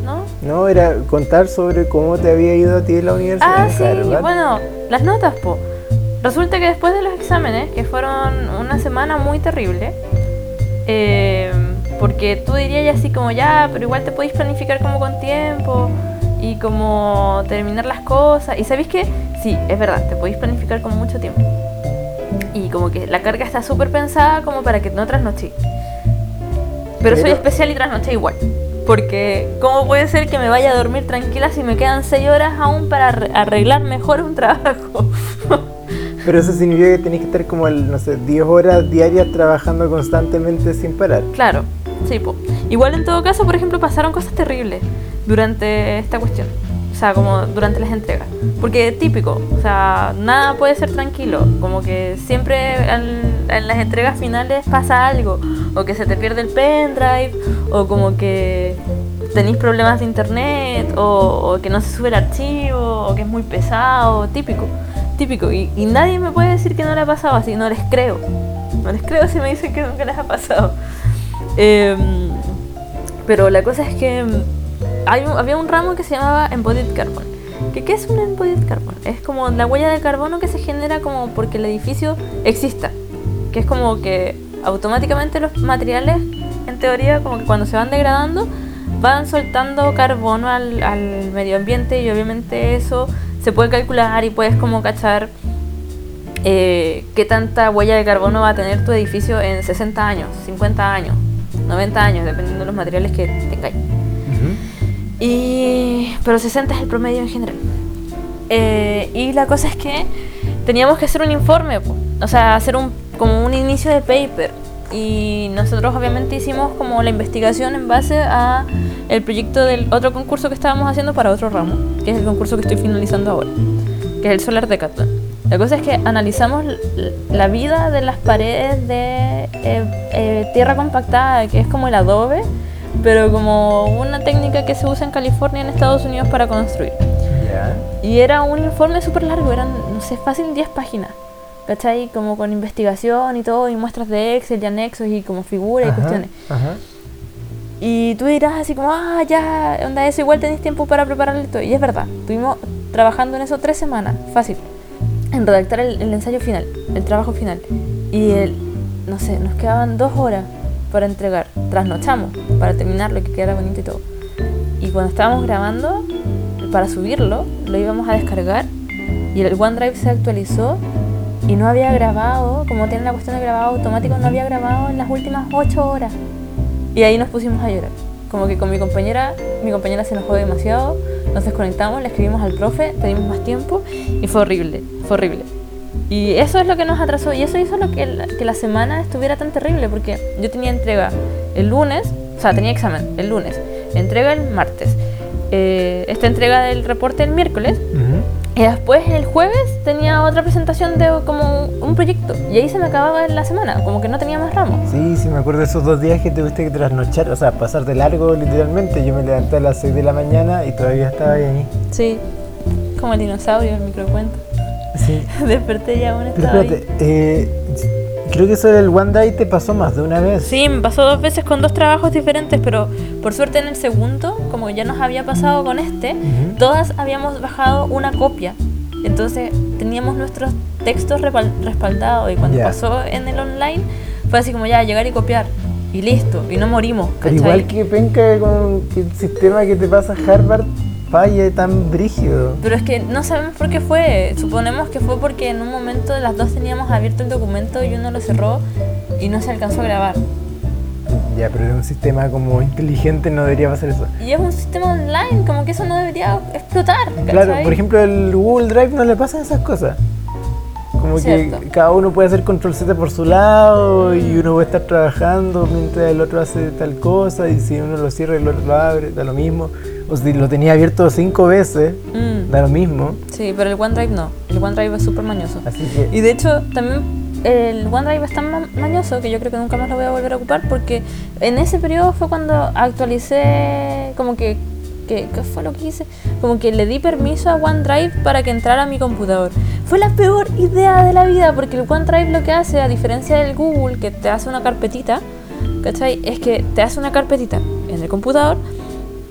¿No? No, era contar sobre cómo te había ido a ti en la universidad. Ah, sí, Harvard. Bueno, las notas, po. Resulta que después de los exámenes, que fueron una semana muy terrible, eh... porque tú dirías así como ya, pero igual te podéis planificar como con tiempo y como terminar las cosas. Y sabéis que sí, es verdad, te podéis planificar con mucho tiempo. Y como que la carga está súper pensada como para que no trasnoché. Pero, pero soy especial y trasnoché igual. Porque ¿cómo puede ser que me vaya a dormir tranquila si me quedan seis horas aún para arreglar mejor un trabajo? Pero eso significa que tenés que estar como, el, no sé, diez horas diarias trabajando constantemente sin parar. Claro. Sí, po. Igual en todo caso, por ejemplo, pasaron cosas terribles durante esta cuestión. O sea, como durante las entregas. Porque típico, o sea, nada puede ser tranquilo. Como que siempre al, en las entregas finales pasa algo. O que se te pierde el pendrive, o como que tenés problemas de internet, o, o que no se sube el archivo, o que es muy pesado, típico. Típico, y, y nadie me puede decir que no le ha pasado así, no les creo. No les creo si me dicen que nunca les ha pasado. Eh, pero la cosa es que hay un, había un ramo que se llamaba Embodied Carbon. ¿Qué, ¿Qué es un Embodied Carbon? Es como la huella de carbono que se genera como porque el edificio exista. Que es como que automáticamente los materiales, en teoría, como que cuando se van degradando, van soltando carbono al, al medio ambiente y obviamente eso... se puede calcular y puedes como cachar eh, qué tanta huella de carbono va a tener tu edificio en sesenta años, cincuenta años, noventa años, dependiendo de los materiales que tengáis. Uh-huh. Y, pero sesenta es el promedio en general. Eh, y la cosa es que teníamos que hacer un informe, po. O sea, hacer un, como un inicio de paper. Y nosotros obviamente hicimos como la investigación en base a el proyecto del otro concurso que estábamos haciendo para otro ramo, que es el concurso que estoy finalizando ahora, que es el Solar Decathlon. La cosa es que analizamos la vida de las paredes de eh, eh, tierra compactada, que es como el adobe, pero como una técnica que se usa en California, en Estados Unidos, para construir. Y era un informe súper largo, eran, no sé, fácil diez páginas. ¿Cachai? Como con investigación y todo, y muestras de Excel y anexos y como figuras y cuestiones. Ajá. Y tú dirás así como, ah, ya, onda eso, igual tenés tiempo para prepararlo y todo. Y es verdad, estuvimos trabajando en eso tres semanas, fácil, en redactar el, el ensayo final, el trabajo final. Y el, no sé, nos quedaban dos horas para entregar, trasnochamos para terminar lo que quedara bonito y todo. Y cuando estábamos grabando, para subirlo, lo íbamos a descargar. y el OneDrive se actualizó y no había grabado, como tiene la cuestión de grabado automático, no había grabado en las últimas ocho horas. Y ahí nos pusimos a llorar. Como que con mi compañera, mi compañera se enojó demasiado, nos desconectamos, le escribimos al profe, teníamos más tiempo y fue horrible, fue horrible. Y eso es lo que nos atrasó y eso hizo lo que, la, que la semana estuviera tan terrible, porque yo tenía entrega el lunes, o sea, tenía examen el lunes, entrega el martes, eh, esta entrega del reporte el miércoles. Uh-huh. Y después el jueves tenía otra presentación de como un proyecto y ahí se me acababa la semana, como que no tenía más ramos. Sí, sí, me acuerdo de esos dos días que tuviste que trasnochar, o sea, pasar de largo literalmente. Yo me levanté a las seis de la mañana y todavía estaba ahí. Sí, como el dinosaurio, el microcuento. Sí. Desperté y aún estaba. Pero espérate, ahí. Eh, creo que eso del OneDrive te pasó más de una vez. Sí, me pasó dos veces con dos trabajos diferentes, pero por suerte en el segundo, como ya nos había pasado con este, uh-huh, todas habíamos bajado una copia. Entonces teníamos nuestros textos respaldados y cuando yeah. pasó en el online fue así como ya llegar y copiar y listo, y no morimos. Pero igual que penca con el sistema que te pasa Harvard, falla tan brígido. Pero es que no sabemos por qué fue, suponemos que fue porque en un momento las dos teníamos abierto el documento y uno lo cerró y no se alcanzó a grabar. Ya, pero era un sistema como inteligente, no debería pasar eso. Y es un sistema online, como que eso no debería explotar, ¿cachai? Claro, por ejemplo, el Google Drive no le pasan esas cosas. Como Cierto. que cada uno puede hacer control Z por su lado y uno puede estar trabajando mientras el otro hace tal cosa y si uno lo cierra y el otro lo abre, da lo mismo. O si lo tenía abierto cinco veces, mm. da lo mismo. Sí, pero el OneDrive no, el OneDrive es súper mañoso. Así que... Y de hecho, también... el OneDrive es tan ma- mañoso que yo creo que nunca más lo voy a volver a ocupar, porque en ese periodo fue cuando actualicé, como que, que ¿qué fue lo que hice? Como que le di permiso a OneDrive para que entrara a mi computador. Fue la peor idea de la vida, porque el OneDrive lo que hace, a diferencia del Google, que te hace una carpetita, ¿cachai? Es que te hace una carpetita en el computador,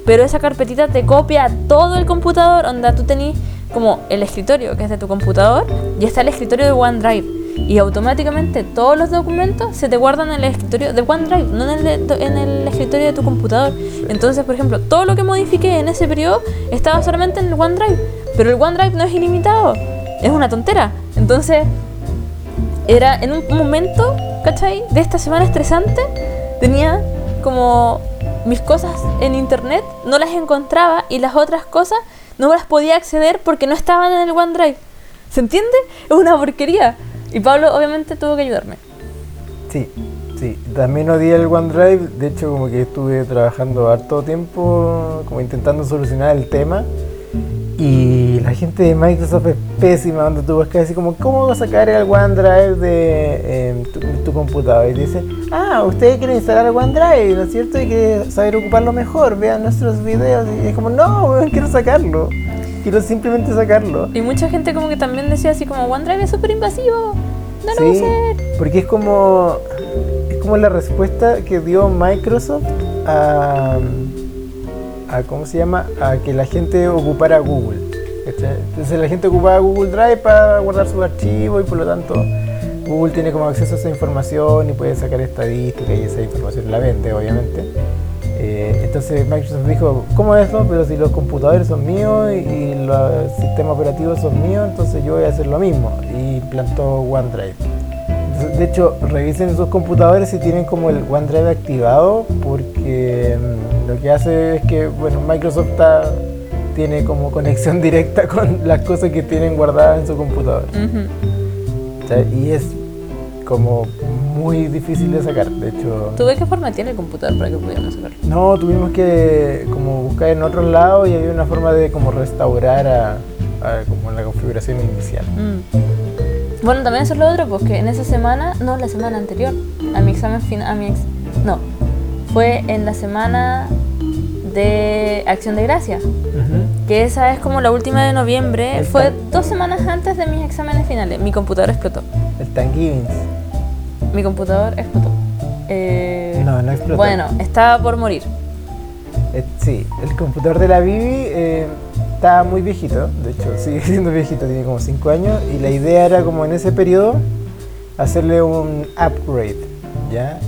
pero esa carpetita te copia todo el computador, onda tú tenés como el escritorio, que es de tu computador, y está el escritorio de OneDrive. Y automáticamente todos los documentos se te guardan en el escritorio de OneDrive, no en el, de, en el escritorio de tu computador. Entonces, por ejemplo, todo lo que modifiqué en ese periodo estaba solamente en el OneDrive, pero el OneDrive no es ilimitado, es una tontera. Entonces, era en un momento, ¿cachai? De esta semana estresante, tenía como mis cosas en internet, no las encontraba y las otras cosas no las podía acceder porque no estaban en el OneDrive. ¿Se entiende? Es una porquería. Y Pablo obviamente tuvo que ayudarme. Sí, sí. También odié el OneDrive. De hecho, como que estuve trabajando harto tiempo, como intentando solucionar el tema. Y la gente de Microsoft es pésima, donde tú buscas así como, ¿cómo vas a sacar el OneDrive de eh, tu, tu computador? Y dice, ah, ustedes quieren instalar el OneDrive, ¿no es cierto? Y quieren saber ocuparlo mejor, vean nuestros videos. Y es como, no, quiero sacarlo. Quiero simplemente sacarlo. Y mucha gente como que también decía así como, OneDrive es súper invasivo, no lo sí, voy a hacer. Porque es como, es como la respuesta que dio Microsoft a, a ¿cómo se llama? A que la gente ocupara Google. Entonces la gente ocupaba Google Drive para guardar sus archivos y por lo tanto Google tiene como acceso a esa información y puede sacar estadísticas y esa información la vende, obviamente. Eh, entonces Microsoft dijo, ¿cómo es eso? Pero si los computadores son míos y, y los sistemas operativos son míos, entonces yo voy a hacer lo mismo. Y plantó OneDrive. Entonces, de hecho, revisen sus computadores si tienen como el OneDrive activado, porque mmm, lo que hace es que, bueno, Microsoft está, tiene como conexión directa con las cosas que tienen guardadas en su computador. Uh-huh. O sea, y es como muy difícil de sacar, de hecho... ¿Tuve que formatear el computador para que pudiéramos sacarlo? No, tuvimos que como buscar en otro lado y había una forma de como restaurar a, a como la configuración inicial. Mm. Bueno, también eso es lo otro, porque en esa semana, no, la semana anterior, a mi examen final, a mi ex... No, fue en la semana de Acción de Gracias, uh-huh, que esa es como la última de noviembre, el fue tan... dos semanas antes de mis exámenes finales, mi computador explotó. El Thanksgiving. Mi computador explotó. Eh, no, no explotó. Bueno, estaba por morir. Eh, sí, el computador de la Bibi eh, estaba muy viejito, de hecho, sigue siendo viejito, tiene como cinco años, y la idea era como en ese periodo hacerle un upgrade, ¿ya?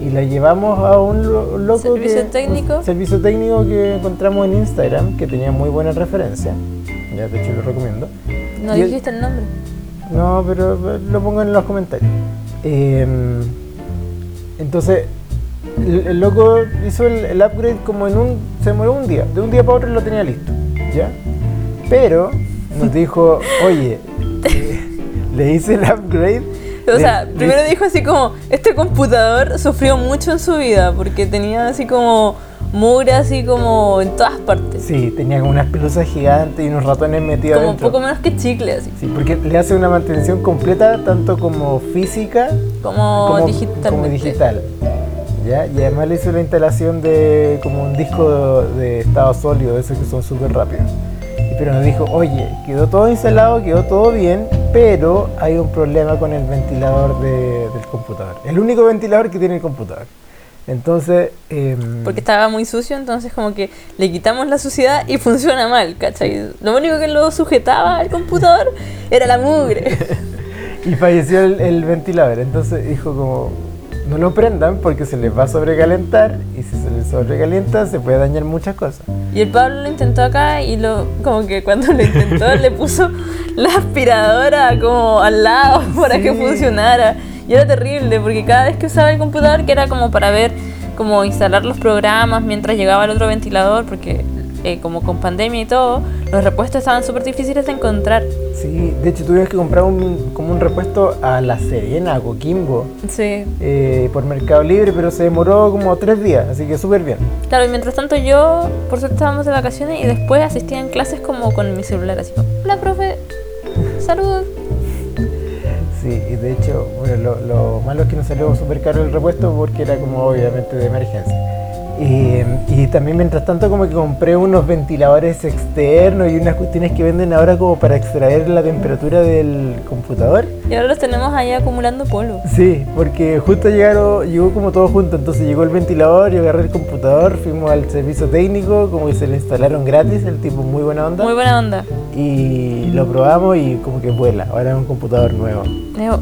Y la llevamos a un lo- loco servicio que, técnico. Un servicio técnico que encontramos en Instagram, que tenía muy buena referencia, ya, de hecho lo recomiendo. No dijiste el... el nombre. No, pero lo pongo en los comentarios. Eh, entonces, el, el loco hizo el, el upgrade como en un... Se demoró un día. De un día para otro lo tenía listo, ¿ya? Pero nos dijo, oye, le hice el upgrade. O sea, le, primero le... dijo así como, este computador sufrió mucho en su vida porque tenía así como mugre así como en todas partes. Sí, tenía como unas pelusas gigantes y unos ratones metidos como adentro. Como poco menos que chicle así. Sí, porque le hace una mantención completa tanto como física como, como digital. Como digital. ¿Ya? Y además le hizo la instalación de como un disco de estado sólido, esos que son súper rápidos. Pero nos dijo, oye, quedó todo instalado, quedó todo bien, pero hay un problema con el ventilador de, del computador. El único ventilador que tiene el computador. Entonces... Eh, porque estaba muy sucio, entonces como que le quitamos la suciedad y funciona mal, ¿cachai? Lo único que lo sujetaba al computador era la mugre. Y falleció el, el ventilador, entonces dijo como, no lo prendan porque se les va a sobrecalentar y si se les sobrecalienta se puede dañar muchas cosas. Y el Pablo lo intentó acá y lo como que cuando lo intentó le puso la aspiradora como al lado para sí. que funcionara. Y era terrible porque cada vez que usaba el computador, que era como para ver, como instalar los programas mientras llegaba el otro ventilador, porque eh, como con pandemia y todo, los repuestos estaban súper difíciles de encontrar. Sí, de hecho tuvimos que comprar un, como un repuesto a La Serena, a Coquimbo, sí. eh, por Mercado Libre, pero se demoró como tres días, así que súper bien. Claro, y mientras tanto yo, por suerte estábamos de vacaciones y después asistía en clases como con mi celular, así como, hola profe, saludos. Sí, y de hecho, bueno, lo, lo malo es que nos salió súper caro el repuesto porque era como obviamente de emergencia. Y, y también mientras tanto como que compré unos ventiladores externos y unas cuestiones que venden ahora como para extraer la temperatura del computador. Y ahora los tenemos ahí acumulando polvo. Sí, porque justo llegaron, llegó como todo junto, entonces llegó el ventilador, yo agarré el computador, fuimos al servicio técnico, como que se lo instalaron gratis, el tipo muy buena onda. Muy buena onda. Y lo probamos y como que vuela, ahora es un computador nuevo.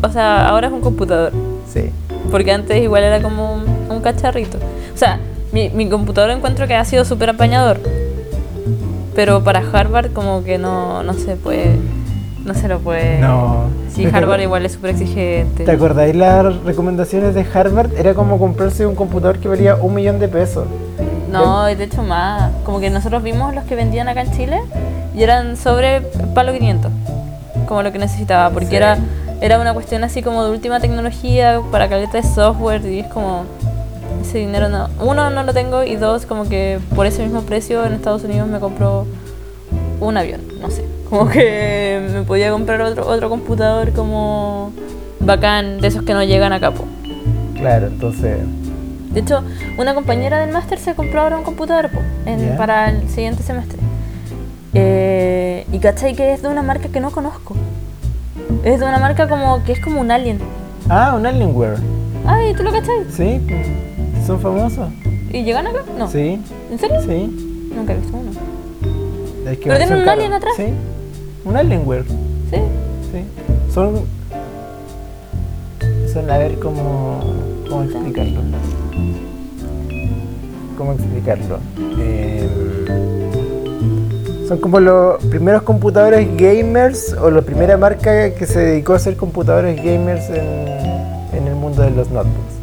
O sea, ahora es un computador. Sí. Porque antes igual era como un, un cacharrito. O sea... Mi, mi computador encuentro que ha sido súper apañador, pero para Harvard como que no, no se puede, no se lo puede. No. Sí, Harvard igual es súper exigente. ¿Te acordáis las recomendaciones de Harvard? Era como comprarse un computador que valía un millón de pesos. No, de hecho más. Como que nosotros vimos los que vendían acá en Chile y eran sobre palo quinientos, como lo que necesitaba, porque sí. era, era una cuestión así como de última tecnología para caleta de software y es como... Ese dinero no, uno no lo tengo y dos como que por ese mismo precio en Estados Unidos me compro un avión, no sé, como que me podía comprar otro otro computador como bacán, de esos que no llegan a capo. Claro, entonces... De hecho, una compañera del máster se compró ahora un computador po, en, yeah. para el siguiente semestre. Eh, y cachai que es de una marca que no conozco. Es de una marca como que es como un Alien. Ah, un Alienware. Ay, ¿tú lo cachai? Sí. ¿Son famosos? ¿Y llegan acá? No. Sí. ¿En serio? Sí. Nunca he visto uno. Es que ¿Pero tienen un caro. Alien atrás? Sí. Un Alienware. Sí. Sí. Son... Son, a ver cómo... Cómo explicarlo. Cómo explicarlo. Eh... Son como los primeros computadores gamers o la primera marca que se dedicó a hacer computadores gamers en, en el mundo de los notebooks.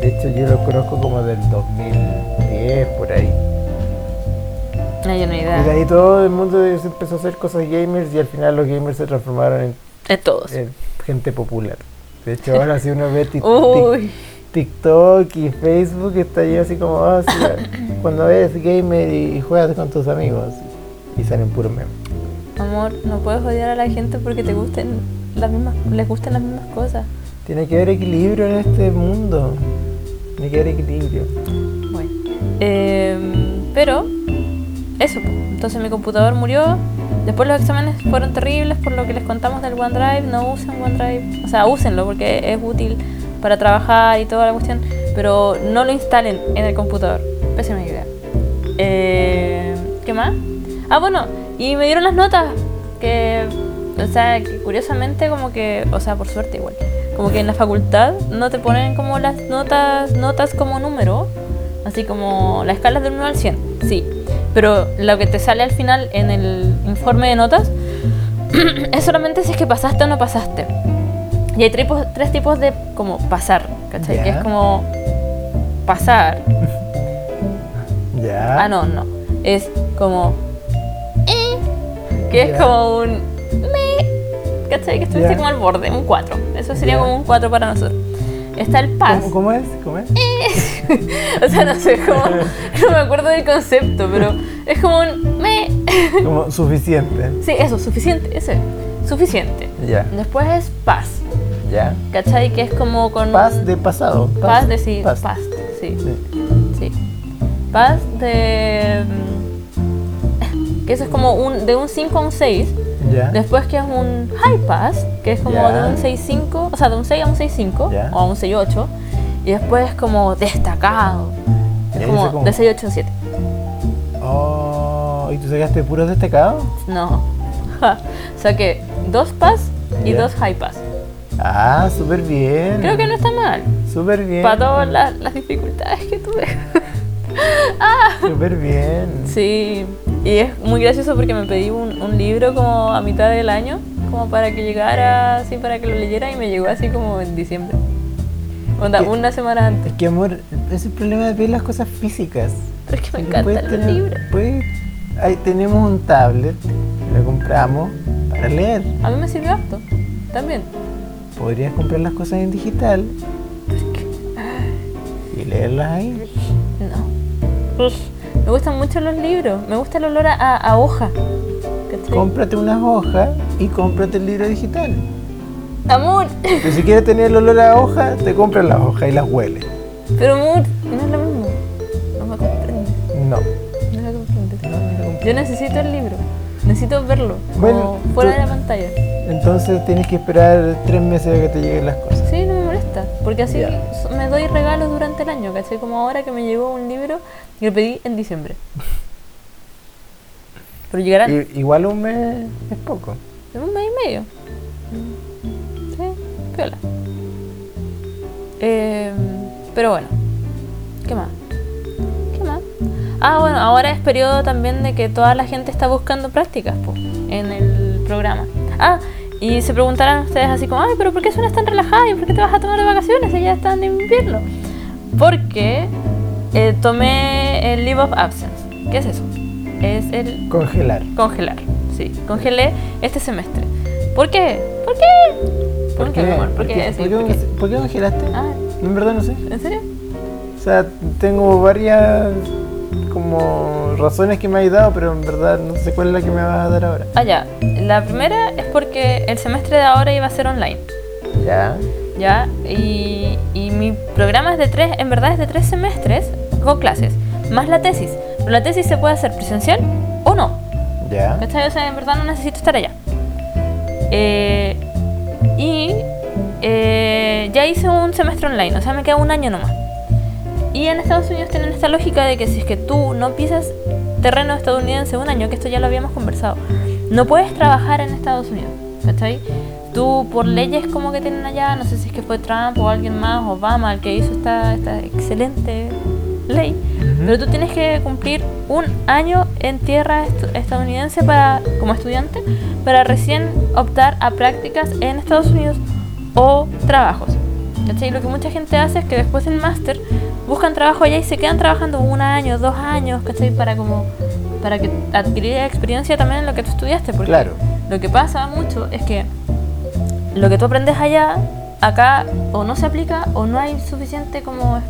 De hecho, yo lo conozco como del dos mil diez, por ahí. No, yo no hay idea. Y de ahí todo el mundo empezó a hacer cosas gamers y al final los gamers se transformaron en... En todos. En gente popular. De hecho, ahora si uno ve tic, tic, TikTok y Facebook, está ahí así como... Oh, sí, cuando eres gamer y juegas con tus amigos y salen puros memes. Amor, no puedes odiar a la gente porque te gusten las mismas, les gustan las mismas cosas. Tiene que haber equilibrio en este mundo. Tiene que haber equilibrio. Bueno. Eh, pero, eso. Entonces mi computador murió. Después los exámenes fueron terribles por lo que les contamos del OneDrive. No usen OneDrive. O sea, úsenlo porque es útil para trabajar y toda la cuestión. Pero no lo instalen en el computador. Pésima idea. Eh, ¿Qué más? Ah, bueno. Y me dieron las notas. Que, o sea, que curiosamente como que... O sea, por suerte igual. Como que en la facultad no te ponen como las notas notas como número, así como las escalas del uno al cien, sí. Pero lo que te sale al final en el informe de notas es solamente si es que pasaste o no pasaste. Y hay tripos, tres tipos de como pasar, ¿cachai? Yeah. Que es como pasar. Ya. Yeah. Ah, no, no. Es como eh, que yeah. es como un me, ¿cachai? Que estuviste yeah. como al borde, un cuatro. Eso sería yeah. como un cuatro para nosotros. Está el pas. ¿Cómo, cómo es? ¿Cómo es? O sea, no sé cómo, no me acuerdo del concepto, pero es como un me. Como suficiente. Sí, eso, suficiente, ese. Suficiente. Ya. Yeah. Después es paz. Ya. Yeah. ¿Cachai? Que es como con paz de pasado. Paz, paz de sí, paz. Paz, sí. Sí. Sí. Paz de que eso es como un de un cinco a un seis. Yeah. Después que es un high pass, que es como yeah. de un seis punto cinco, o sea, de un seis a un seis punto cinco, yeah. o a un seis punto ocho, y después es como destacado, es como, como de seis punto ocho a un siete. Oh, ¿y tú sacaste puros destacados? No, ja. Saqué dos pass y yeah. dos high pass. Ah, súper bien. Creo que no está mal. Súper bien. Para todas las, las dificultades que tuve. Ah. Súper bien. Sí. Y es muy gracioso porque me pedí un, un libro como a mitad del año, como para que llegara, así para que lo leyera, y me llegó así como en diciembre. Onda, es que, una semana antes. Es que amor, es el problema de pedir las cosas físicas. Pero es que me encantan los libros. Puedes, ahí tenemos un tablet, lo compramos para leer. A mí me sirve harto, también. Podrías comprar las cosas en digital. ¿Por qué? Y leerlas ahí. No. Uf. Me gustan mucho los libros, me gusta el olor a, a, a hoja. ¿Cachai? Cómprate unas hojas y cómprate el libro digital. Amor. Pero si quieres tener el olor a hoja, te compras las hojas y las hueles. Pero amor, no es lo mismo. No me comprendes. No. No me comprendes. No, no comprende. Yo necesito el libro, necesito verlo, bueno, como fuera tú, de la pantalla. Entonces tienes que esperar tres meses a que te lleguen las cosas. Sí, no me molesta, porque así yeah. me doy regalos durante el año, ¿cachai? Como ahora que me llegó un libro. Y lo pedí en diciembre. Pero llegarán. I, igual un mes es poco. Un mes y medio. Sí, piola. Eh, pero bueno. ¿Qué más? ¿Qué más? Ah, bueno, ahora es periodo también de que toda la gente está buscando prácticas po, en el programa. Ah, y se preguntarán ustedes así como, ay, pero ¿por qué suenas tan relajada? ¿Y por qué te vas a tomar de vacaciones? Allá están en invierno. Porque Eh, tomé el leave of absence. ¿Qué es eso? Es el... Congelar. Congelar, sí. Congelé este semestre. ¿Por qué? ¿Por qué? ¿Por qué? ¿Por qué? ¿Por qué congelaste? Ah. En verdad no sé. ¿En serio? O sea, tengo varias como razones que me has dado, pero en verdad no sé cuál es la que me vas a dar ahora. Ah, ya. La primera es porque el semestre de ahora iba a ser online. Ya. Ya. Y, y mi programa es de tres, en verdad es de tres semestres con clases, más la tesis. Pero la tesis se puede hacer presencial o no. Ya. Yeah. O sea, en verdad no necesito estar allá. Eh, y eh, ya hice un semestre online, o sea, me queda un año nomás. Y en Estados Unidos tienen esta lógica de que si es que tú no pisas terreno estadounidense un año, que esto ya lo habíamos conversado, no puedes trabajar en Estados Unidos, ¿cachai? Tú, por leyes como que tienen allá, no sé si es que fue Trump o alguien más, Obama, el que hizo esta, esta excelente ley, uh-huh. pero tú tienes que cumplir un año en tierra est- estadounidense para, como estudiante, para recién optar a prácticas en Estados Unidos o trabajos. ¿Cachai? Lo que mucha gente hace es que después del máster buscan trabajo allá y se quedan trabajando un año, dos años, ¿cachai? Para como para que adquirir experiencia también en lo que tú estudiaste, porque claro. lo que pasa mucho es que lo que tú aprendes allá, acá o no se aplica o no hay suficiente como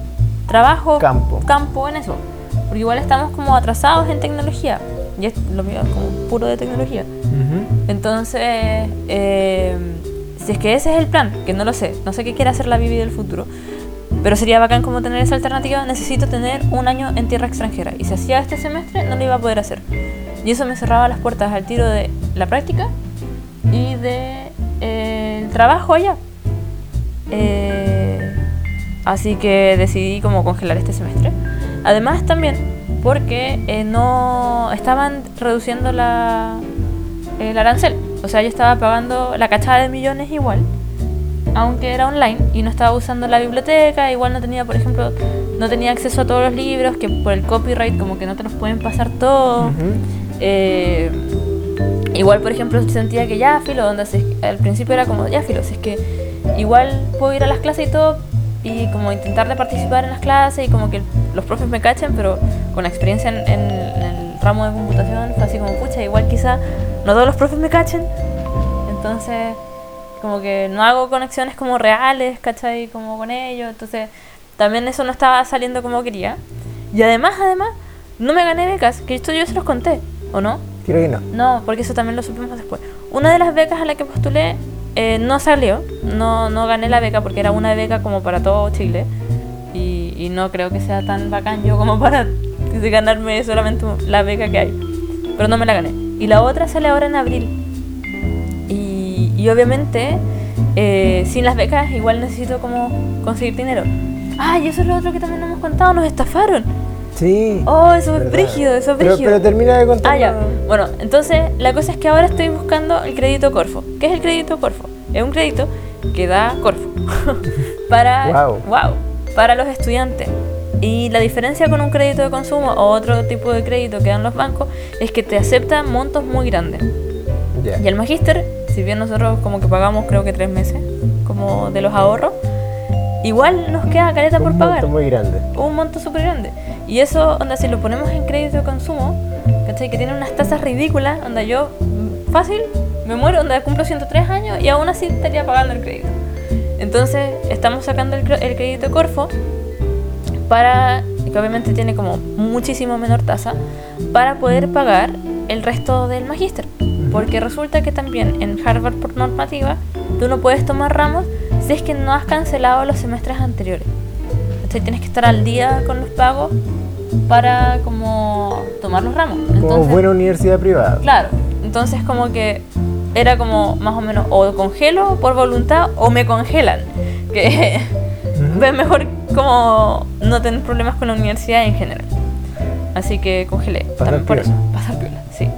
trabajo, campo, campo en eso. Porque igual estamos como atrasados en tecnología. Y es lo mío, como puro de tecnología. Uh-huh. Entonces, eh, si es que ese es el plan, que no lo sé, no sé qué quiere hacer la Vivi del futuro, pero sería bacán como tener esa alternativa, necesito tener un año en tierra extranjera. Y si hacía este semestre, no lo iba a poder hacer. Y eso me cerraba las puertas al tiro de la práctica y de... el trabajo allá. Eh, así que decidí como congelar este semestre. Además también porque eh, no estaban reduciendo la el arancel. O sea, yo estaba pagando la cachada de millones igual, aunque era online y no estaba usando la biblioteca, igual no tenía, por ejemplo, no tenía acceso a todos los libros que por el copyright como que no te los pueden pasar todos. Uh-huh. Eh, igual, por ejemplo, sentía que ya, filo, donde se, al principio era como, ya, filo, si es que igual puedo ir a las clases y todo, y como intentar de participar en las clases y como que los profes me cachen, pero con la experiencia en, en, en el ramo de computación fue así como, pucha, igual quizá no todos los profes me cachen, entonces como que no hago conexiones como reales, ¿cachai? Como con ellos, entonces también eso no estaba saliendo como quería. Y además, además, no me gané becas, que esto yo se los conté, ¿o no? Creo que no. No, porque eso también lo supimos después. Una de las becas a la que postulé eh, no salió, no, no gané la beca porque era una beca como para todo Chile y, y no creo que sea tan bacán yo como para ganarme solamente la beca que hay, pero no me la gané. Y la otra sale ahora en abril. Y obviamente, eh, sin las becas, igual necesito como conseguir dinero. Ah, y eso es lo otro que también nos hemos contado, nos estafaron. Sí. Oh, eso es brígido, eso es brígido. Pero, pero termina de contar. Ah, ya. Bueno, entonces, la cosa es que ahora estoy buscando el crédito Corfo. ¿Qué es el crédito Corfo? Es un crédito que da Corfo para, wow. Wow, para los estudiantes. Y la diferencia con un crédito de consumo o otro tipo de crédito que dan los bancos es que te aceptan montos muy grandes. Yeah. Y el magíster, si bien nosotros como que pagamos creo que tres meses como de los ahorros, igual nos queda caleta por pagar. Un monto muy grande. Un monto súper grande. Y eso, onda, si lo ponemos en crédito de consumo, ¿cachai? Que tiene unas tasas ridículas, onda, yo fácil me muero, onda, cumplo ciento tres años y aún así estaría pagando el crédito. Entonces estamos sacando el, el crédito de Corfo para, que obviamente tiene como muchísimo menor tasa, para poder pagar el resto del magíster. Porque resulta que también en Harvard, por normativa, tú no puedes tomar ramos si es que no has cancelado los semestres anteriores. Entonces tienes que estar al día con los pagos para como tomar los ramos. Entonces, como buena universidad privada. Claro, entonces como que era como más o menos o congelo por voluntad o me congelan. Que uh-huh. Es mejor como no tener problemas con la universidad en general. Así que congelé. Pasar también por eso. Pasar piola, sí.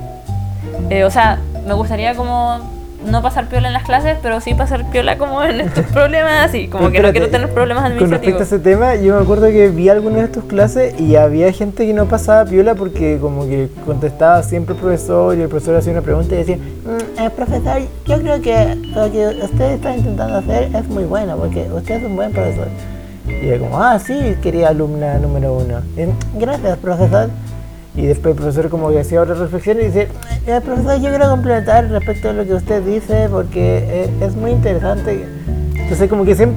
Eh, o sea, me gustaría como no pasar piola en las clases, pero sí pasar piola como en estos problemas, así, como que no quiero tener problemas administrativos. Con respecto a ese tema, yo me acuerdo que vi algunas de tus clases y había gente que no pasaba piola porque como que contestaba siempre el profesor y el profesor hacía una pregunta y decía, mm, eh, profesor, yo creo que lo que usted está intentando hacer es muy bueno porque usted es un buen profesor. Y era como, ah, sí, querida alumna número uno. Y, gracias, profesor. Y después el profesor como que hacía otra reflexión y dice, eh, profesor, yo quiero complementar respecto a lo que usted dice porque es, es muy interesante. Entonces como que siempre,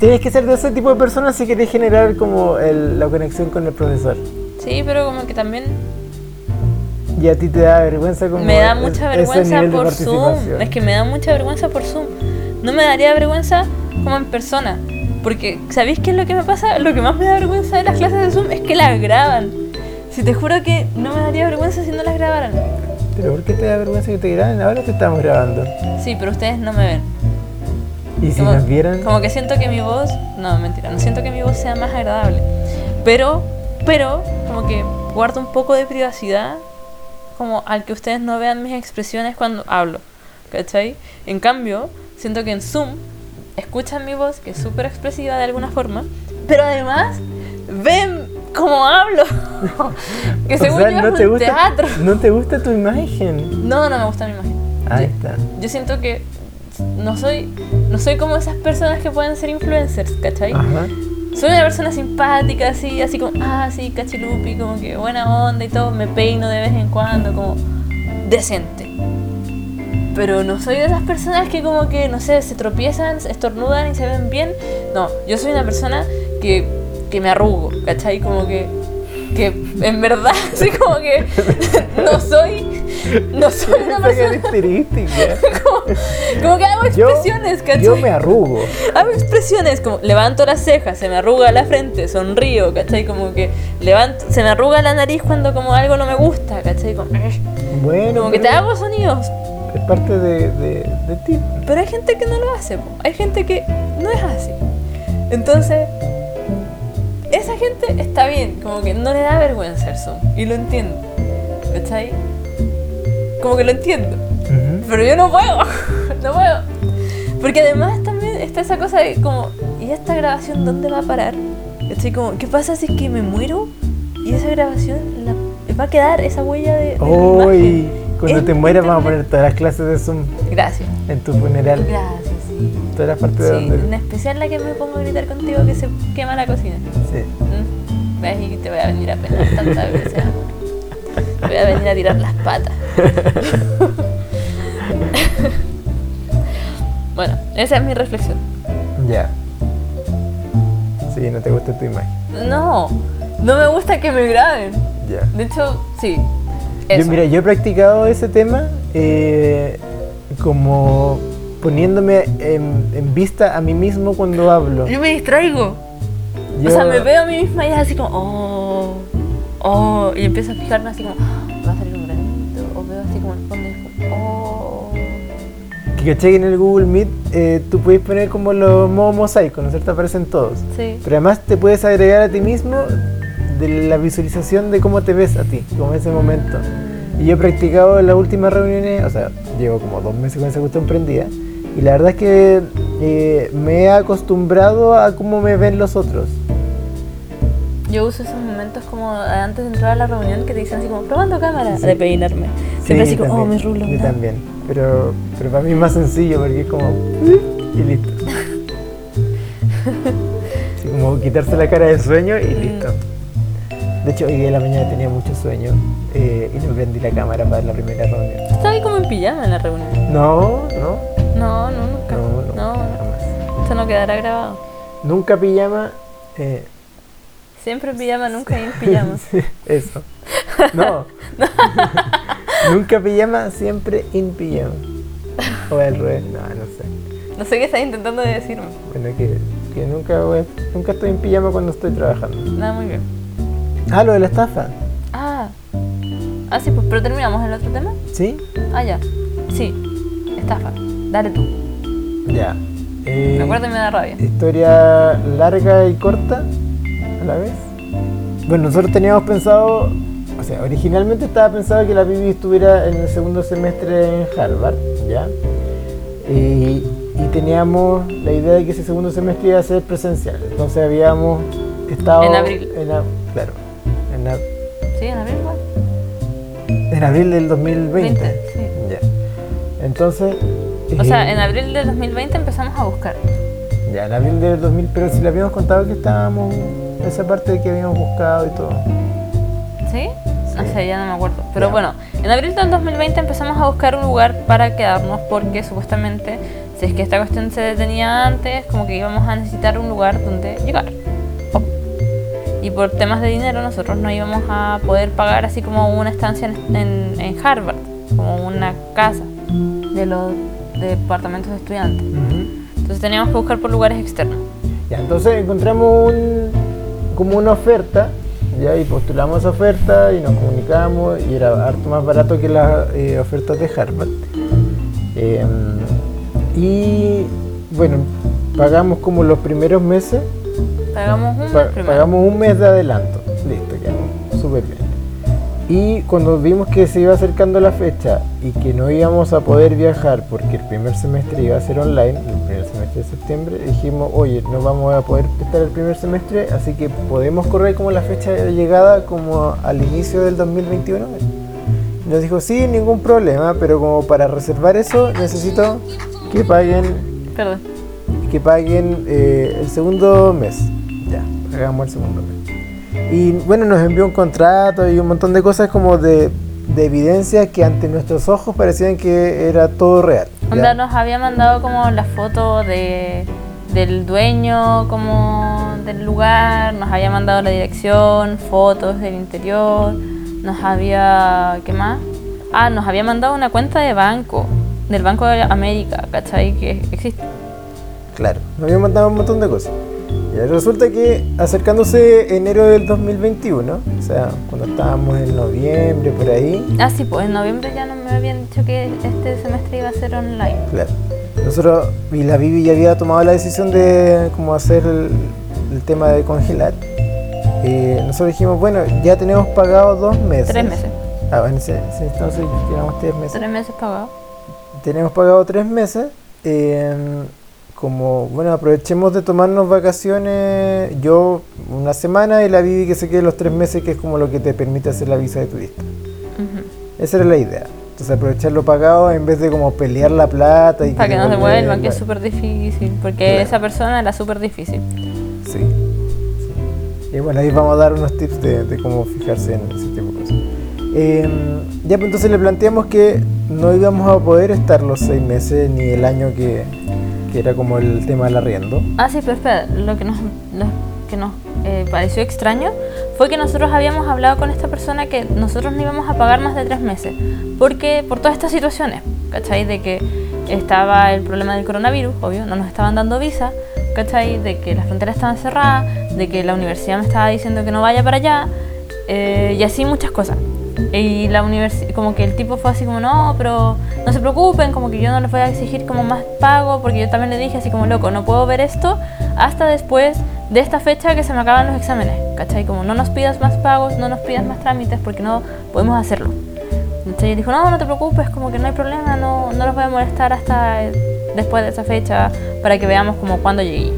tienes que ser de ese tipo de personas si querés generar como el, la conexión con el profesor. Sí, pero como que también... Y a ti te da vergüenza como... Me da es, mucha vergüenza por Zoom. Es que me da mucha vergüenza por Zoom. No me daría vergüenza como en persona. Porque, ¿sabéis qué es lo que me pasa? Lo que más me da vergüenza de las clases de Zoom es que las graban. Si te juro que no me daría vergüenza si no las grabaran. ¿Pero por qué te da vergüenza que te graben? Ahora te estamos grabando. Sí, pero ustedes no me ven. ¿Y si como, las vieran? Como que siento que mi voz... No, mentira, no siento que mi voz sea más agradable. Pero, pero, como que guardo un poco de privacidad como al que ustedes no vean mis expresiones cuando hablo, ¿cachai? En cambio, siento que en Zoom escuchan mi voz, que es súper expresiva de alguna forma, pero además ven... ¿Cómo hablo? Que según o sea, yo no es te un gusta, teatro. ¿No te gusta tu imagen? No, no me gusta mi imagen. Ahí yo, está. Yo siento que no soy, no soy como esas personas que pueden ser influencers, ¿cachai? Ajá. Soy una persona simpática, así, así como, ah, sí, cachilupi, como que buena onda y todo. Me peino de vez en cuando, como decente. Pero no soy de esas personas que como que, no sé, se tropiezan, estornudan y se ven bien. No, yo soy una persona que... que me arrugo, ¿cachai? Como que que en verdad así como que no soy no soy una persona como, como que hago expresiones, ¿cachai? Yo me arrugo, hago expresiones como levanto las cejas, se me arruga la frente, sonrío, ¿cachai? Como que levanto, se me arruga la nariz cuando como algo no me gusta, ¿cachai? Como, bueno, como que te hago sonidos, es parte de, de, de ti, pero hay gente que no lo hace, hay gente que no es así, entonces esa gente está bien, como que no le da vergüenza el Zoom, y lo entiendo, ¿cachai? Como que lo entiendo, uh-huh. Pero yo no puedo, no puedo, porque además también está esa cosa de como, ¿y esta grabación dónde va a parar? ¿Cachai? Como, ¿qué pasa si es que me muero? Y esa grabación la, va a quedar esa huella de, de mi imagen, Cuando en te mueras vamos a poner todas las clases de Zoom. Gracias. En tu funeral. Gracias, sí. Todas las partes, sí, de donde... En especial la que me pongo a gritar contigo que se quema la cocina. Sí. ¿Mm? ¿Ves? Y te voy a venir a pelar tantas veces. Te voy a venir a tirar las patas. Bueno, esa es mi reflexión. Ya. Sí, no te gusta tu imagen. No, no me gusta que me graben. Ya. De hecho, sí. Yo, mira, yo he practicado ese tema eh, como poniéndome en, en vista a mí mismo cuando hablo. Yo me distraigo. Yo... O sea, me veo a mí misma y es así como, oh, oh, y empiezo a fijarme así como, va a salir un granito, o veo así como el fondo y como, oh. Que caché que en el Google Meet eh, tú puedes poner como los modos mosaicos, ¿no es cierto? Aparecen todos. Sí. Pero además te puedes agregar a ti mismo de la visualización de cómo te ves a ti, como en ese momento. Y yo he practicado en las últimas reuniones, o sea, llevo como dos meses con esa cuestión prendida, y la verdad es que eh, me he acostumbrado a cómo me ven los otros. Yo uso esos momentos como antes de entrar a la reunión que te dicen así como, probando cámara, sí, de peinarme. Siempre sí, así como, oh, me rulo. Yo también, pero, pero para mí es más sencillo porque es como, y listo. Así como quitarse la cara de sueño y listo. De hecho, hoy de la mañana tenía mucho sueño eh, y no prendí la cámara para la primera reunión. ¿Estabas como en pijama en la reunión? No, no. No, no, nunca. No, no, no, jamás. Eso no quedará grabado. Nunca pijama. Eh... Siempre en pijama, nunca en pijama. Eso. No. No. Nunca pijama, siempre en pijama. O al revés, no, no sé. No sé qué estás intentando decirme. Bueno, que, que nunca, nunca estoy en pijama cuando estoy trabajando. Nada, muy bien. Ah, lo de la estafa. Ah, ah sí, pues, pero terminamos el otro tema. ¿Sí? Ah, ya. Sí, estafa. Dale tú. Ya. Eh, me acuerdo y me da rabia. Historia larga y corta a la vez. Bueno, nosotros teníamos pensado, o sea, originalmente estaba pensado que la Bibi estuviera en el segundo semestre en Harvard, ¿ya? Eh, y teníamos la idea de que ese segundo semestre iba a ser presencial. Entonces habíamos estado... En abril. En la, claro. La... Sí, en abril, ¿cuál? En abril del dos mil veinte. veinte, sí. Ya. Entonces... O eh... sea, en abril del dos mil veinte empezamos a buscar. Ya, en abril del dos mil, pero si le habíamos contado que estábamos... Esa parte de que habíamos buscado y todo. ¿Sí? Sí. No sé, ya no me acuerdo. Pero ya. Bueno, en abril del dos mil veinte empezamos a buscar un lugar para quedarnos porque supuestamente, si es que esta cuestión se detenía antes, como que íbamos a necesitar un lugar donde llegar. Y por temas de dinero nosotros no íbamos a poder pagar así como una estancia en, en, en Harvard, como una casa de los departamentos de estudiantes. Uh-huh. Entonces teníamos que buscar por lugares externos. Ya, entonces encontramos un, como una oferta, ya, y postulamos esa oferta y nos comunicamos y era harto más barato que las eh, ofertas de Harvard. Eh, y bueno, pagamos como los primeros meses. Pagamos un, pa- pagamos un mes de adelanto. Listo, quedamos súper bien. Y cuando vimos que se iba acercando la fecha y que no íbamos a poder viajar porque el primer semestre iba a ser online, el primer semestre de septiembre, dijimos, oye, no vamos a poder estar el primer semestre, así que podemos correr como la fecha de llegada como al inicio del dos mil veintiuno. Nos dijo, sí, ningún problema, pero como para reservar eso necesito que paguen... Perdón. Que paguen eh, el segundo mes. Hagamos el segundo mes. Y bueno, nos envió un contrato y un montón de cosas como de, de evidencias que ante nuestros ojos parecían que era todo real. Onda, nos había mandado como la foto de, del dueño como del lugar, nos había mandado la dirección, fotos del interior, nos había... ¿qué más? Ah, nos había mandado una cuenta de banco, del Banco de América, ¿cachai? Que existe. Claro, nos había mandado un montón de cosas. Y resulta que acercándose enero del dos mil veintiuno, o sea, cuando estábamos en noviembre, por ahí... Ah, sí, pues en noviembre ya no me habían dicho que este semestre iba a ser online. Claro. Nosotros, y la Vivi ya había tomado la decisión de como hacer el, el tema de congelar. Eh, nosotros dijimos, bueno, ya tenemos pagado dos meses. Tres meses. Ah, bueno, sí, sí, entonces llevamos tres meses. Tres meses pagados. Tenemos pagado tres meses. Eh, Como, bueno, aprovechemos de tomarnos vacaciones, yo una semana y la Vivi que se quede los tres meses, que es como lo que te permite hacer la visa de turista. Uh-huh. Esa era la idea. Entonces aprovechar lo pagado en vez de como pelear la plata y para que, que no se vuelvan, que es súper difícil, porque claro, esa persona era súper difícil. Sí. Sí. Y bueno, ahí vamos a dar unos tips de, de cómo fijarse en ese tipo de cosas. Eh, ya, pues entonces le planteamos que no íbamos a poder estar los seis meses ni el año que, que era como el tema del arriendo. Ah, sí, pero espera, lo que nos, lo que nos eh, pareció extraño fue que nosotros habíamos hablado con esta persona que nosotros no íbamos a pagar más de tres meses, porque por todas estas situaciones, ¿cachai? De que estaba el problema del coronavirus, obvio, no nos estaban dando visa, ¿cachai? De que las fronteras estaban cerradas, de que la universidad me estaba diciendo que no vaya para allá, eh, y así muchas cosas. Y la universidad, como que el tipo fue así como, no, pero no se preocupen, como que yo no les voy a exigir como más pago, porque yo también le dije así como, loco, no puedo ver esto hasta después de esta fecha que se me acaban los exámenes, ¿cachai? Como no nos pidas más pagos, no nos pidas más trámites, porque no podemos hacerlo. Entonces dijo, no, no te preocupes, como que no hay problema, no, no los voy a molestar hasta después de esa fecha para que veamos como cuándo llegué.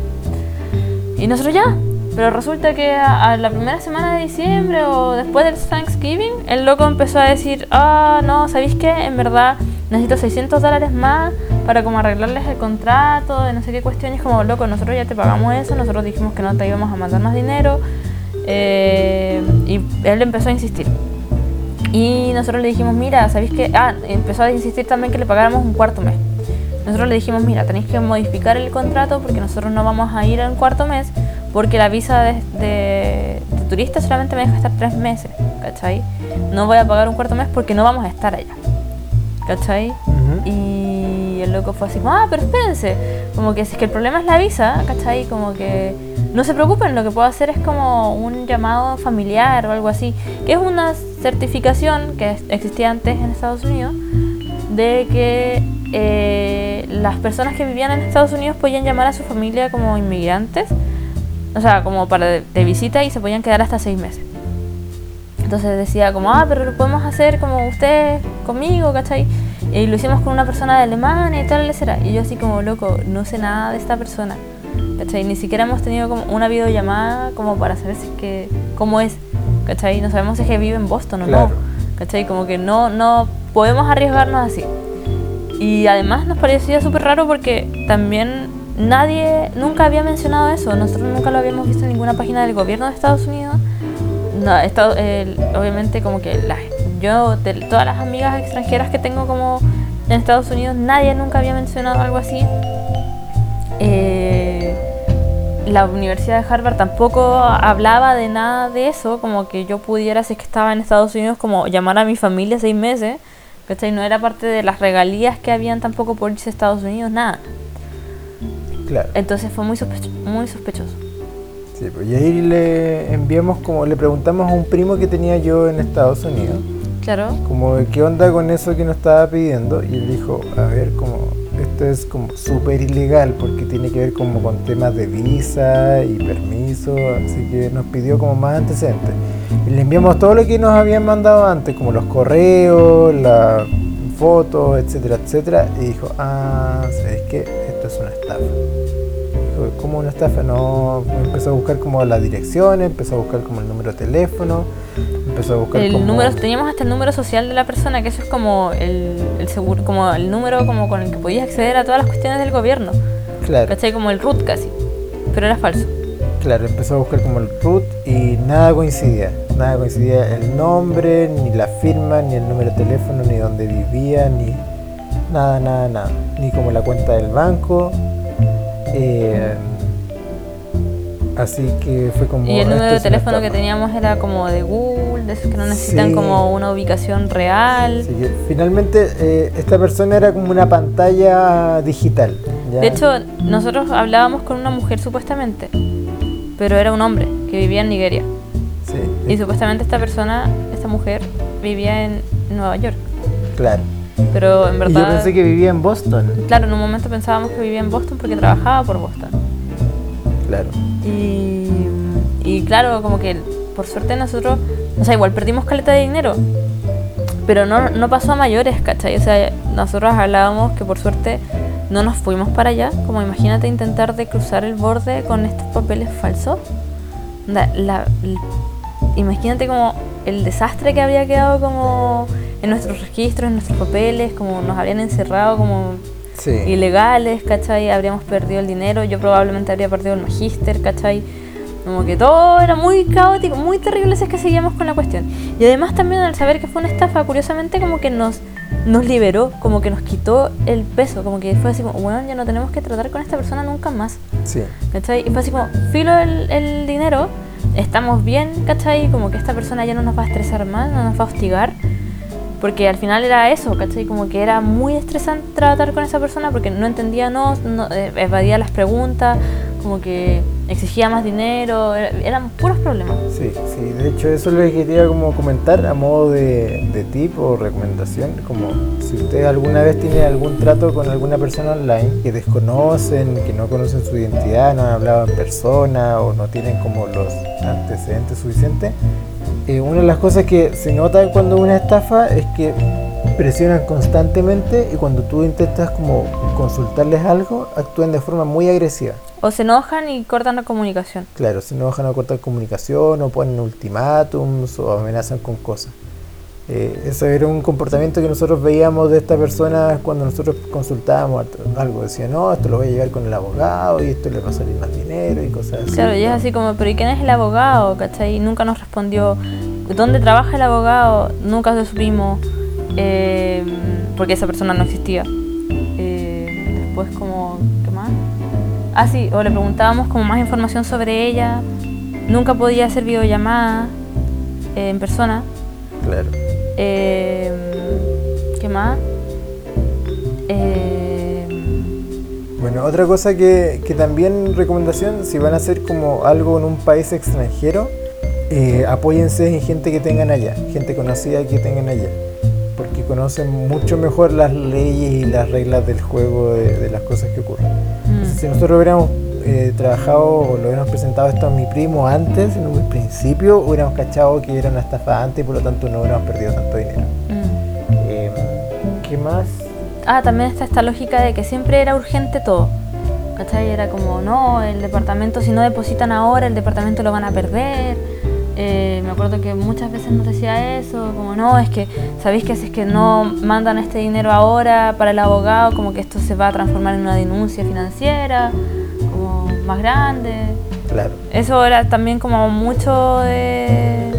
Y nosotros ya. Pero resulta que a, a la primera semana de diciembre o después del Thanksgiving, el loco empezó a decir, ah, oh, no, ¿sabéis qué? En verdad necesito seiscientos dólares más para como arreglarles el contrato, de no sé qué cuestiones, como, loco, nosotros ya te pagamos eso, nosotros dijimos que no te íbamos a mandar más dinero, eh, y él empezó a insistir. Y nosotros le dijimos, mira, ¿sabéis qué? Ah, empezó a insistir también que le pagáramos un cuarto mes. Nosotros le dijimos, mira, tenéis que modificar el contrato porque nosotros no vamos a ir al cuarto mes, porque la visa de, de, de turista solamente me deja estar tres meses, ¿cachai? No voy a pagar un cuarto mes porque no vamos a estar allá, ¿cachai? Uh-huh. Y el loco fue así como, ah, pero espérense, como que si es que el problema es la visa, ¿cachai? Como que no se preocupen, lo que puedo hacer es como un llamado familiar o algo así, que es una certificación que existía antes en Estados Unidos, de que eh, las personas que vivían en Estados Unidos podían llamar a su familia como inmigrantes, o sea, como para de, de visita, y se podían quedar hasta seis meses. Entonces decía como, ah, pero lo podemos hacer como ustedes conmigo, ¿cachai? Y lo hicimos con una persona de Alemania y tal, etcétera. Y yo así como, loco, no sé nada de esta persona, ¿cachai? Ni siquiera hemos tenido como una videollamada como para saber si es que, cómo es, ¿cachai? No sabemos si es que vive en Boston o claro, no, ¿cachai? Como que no, no podemos arriesgarnos así. Y además nos parecía súper raro porque también nadie nunca había mencionado eso, nosotros nunca lo habíamos visto en ninguna página del gobierno de Estados Unidos. No, esta, eh, obviamente como que la, yo, de, todas las amigas extranjeras que tengo como en Estados Unidos, nadie nunca había mencionado algo así. Eh, la Universidad de Harvard tampoco hablaba de nada de eso, como que yo pudiera, si es que estaba en Estados Unidos, como llamar a mi familia seis meses, ¿cachai? No era parte de las regalías que habían tampoco por irse a Estados Unidos, nada. Claro. Entonces fue muy sospecho- muy sospechoso. Sí, pues y ahí le enviamos como, le preguntamos a un primo que tenía yo en Estados Unidos. Claro. Como, ¿qué onda con eso que nos estaba pidiendo? Y él dijo, a ver, como, esto es como súper ilegal porque tiene que ver como con temas de visa y permiso, así que nos pidió como más antecedentes. Y le enviamos todo lo que nos habían mandado antes, como los correos, las fotos, etcétera, etcétera. Y dijo, ah, ¿sabes qué? Es una estafa. Dijo, ¿cómo una estafa? No, empezó a buscar como las direcciones, empezó a buscar como el número de teléfono, empezó a buscar el como... número, teníamos hasta el número social de la persona, que eso es como el, el seguro, como el número como con el que podías acceder a todas las cuestiones del gobierno. Claro. ¿Cachai? Como el root casi, pero era falso. Claro, empezó a buscar como el root y nada coincidía, nada coincidía el nombre, ni la firma, ni el número de teléfono, ni dónde vivía, ni... Nada, nada, nada. Ni como la cuenta del banco. Eh, así que fue como... Y el número de teléfono que teníamos era como de Google, de esos que no necesitan, sí, como una ubicación real. Sí, sí. Finalmente, eh, esta persona era como una pantalla digital, ¿ya? De hecho, nosotros hablábamos con una mujer supuestamente, pero era un hombre que vivía en Nigeria. Sí, sí. Y supuestamente esta persona, esta mujer, vivía en Nueva York. Claro. Pero en verdad... Y yo pensé que vivía en Boston. Claro, en un momento pensábamos que vivía en Boston porque trabajaba por Boston. Claro. Y, y claro, como que por suerte nosotros... O sea, igual perdimos caleta de dinero, pero no, no pasó a mayores, ¿cachai? O sea, nosotros hablábamos que por suerte no nos fuimos para allá. Como imagínate intentar de cruzar el borde con estos papeles falsos. La, la, la, imagínate como el desastre que había quedado como... en nuestros registros, en nuestros papeles, como nos habrían encerrado como sí. ilegales, ¿cachai? Habríamos perdido el dinero, yo probablemente habría perdido el magíster, ¿cachai? Como que todo era muy caótico, muy terrible, si es que seguíamos con la cuestión. Y además también al saber que fue una estafa, curiosamente como que nos, nos liberó, como que nos quitó el peso, como que fue así como, bueno, ya no tenemos que tratar con esta persona nunca más. Sí. ¿Cachai? Y fue así como, filo el, el dinero, estamos bien, ¿cachai? Como que esta persona ya no nos va a estresar más, no nos va a hostigar. Porque al final era eso, ¿cachai? Como que era muy estresante tratar con esa persona porque no entendía, no, no evadía las preguntas, como que exigía más dinero, eran puros problemas. Sí, sí, de hecho eso les quería como comentar a modo de, de tip o recomendación, como si usted alguna vez tiene algún trato con alguna persona online que desconocen, que no conocen su identidad, no han hablado en persona o no tienen como los antecedentes suficientes, eh, una de las cosas que se nota cuando una estafa es que presionan constantemente y cuando tú intentas como consultarles algo, actúan de forma muy agresiva. O se enojan y cortan la comunicación. Claro, se enojan o cortan comunicación, o ponen ultimátums, o amenazan con cosas. Eh, eso era un comportamiento que nosotros veíamos de estas personas cuando nosotros consultábamos algo. Decían, no, esto lo voy a llevar con el abogado, y esto le va a salir más dinero, y cosas así. Claro, y es así como, pero ¿y quién es el abogado? ¿Cachai? Nunca nos respondió. ¿Dónde trabaja el abogado? Nunca lo supimos. Eh, porque esa persona no existía. Eh, después como, ¿qué más? Ah, sí, o le preguntábamos como más información sobre ella. Nunca podía hacer videollamada eh, en persona. Claro. Eh, ¿Qué más? Eh, bueno, otra cosa que, que también recomendación, si van a hacer como algo en un país extranjero, eh, apóyense en gente que tengan allá, gente conocida que tengan allá. Porque conocen mucho mejor las leyes y las reglas del juego de, de las cosas que ocurren. Mm. Entonces, si nosotros hubiéramos eh, trabajado o lo hubiéramos presentado esto a mi primo antes, en un principio, hubiéramos cachado que era una estafa antes y por lo tanto no hubiéramos perdido tanto dinero. Mm. Eh, ¿Qué más? Ah, también está esta lógica de que siempre era urgente todo. ¿Cachai? Era como, no, el departamento, si no depositan ahora, el departamento lo van a perder. Eh, me acuerdo que muchas veces nos decía eso, como no, es que sabéis que si es que no mandan este dinero ahora para el abogado, como que esto se va a transformar en una denuncia financiera, como más grande. Claro. Eso era también como mucho de,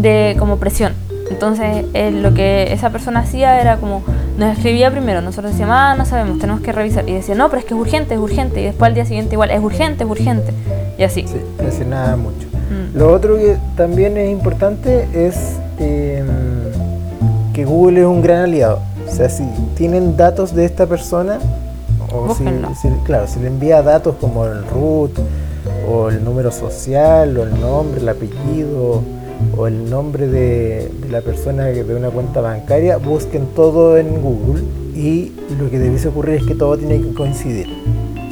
de como presión. Entonces eh, lo que esa persona hacía era como, nos escribía primero, nosotros decíamos, ah, no sabemos, tenemos que revisar. Y decía, no, pero es que es urgente, es urgente. Y después al día siguiente igual, es urgente, es urgente. Y así. Sí, presionaba mucho. Mm. Lo otro que también es importante es eh, que Google es un gran aliado. O sea, si tienen datos de esta persona, o si, si, claro, si le envía datos como el root, o el número social, o el nombre, el apellido, o el nombre de, de la persona que ve una cuenta bancaria, busquen todo en Google y lo que debiese ocurrir es que todo tiene que coincidir,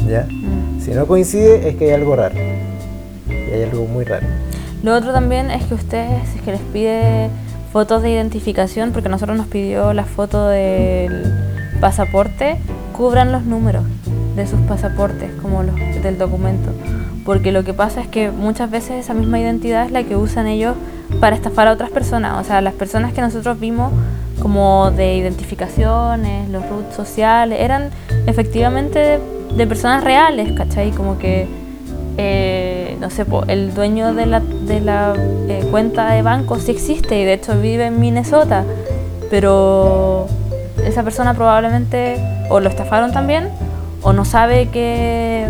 ¿ya? Mm. Si no coincide es que hay algo raro, y hay algo muy raro. Lo otro también es que ustedes, si es que les pide fotos de identificación, porque nosotros nos pidió la foto del pasaporte, cubran los números de sus pasaportes, como los del documento. Porque lo que pasa es que muchas veces esa misma identidad es la que usan ellos para estafar a otras personas. O sea, las personas que nosotros vimos como de identificaciones, los roots sociales, eran efectivamente de, de personas reales, ¿cachai? Como que, eh, no sé, el dueño de la, de la eh, cuenta de banco sí existe y de hecho vive en Minnesota, pero esa persona probablemente o lo estafaron también o no sabe que...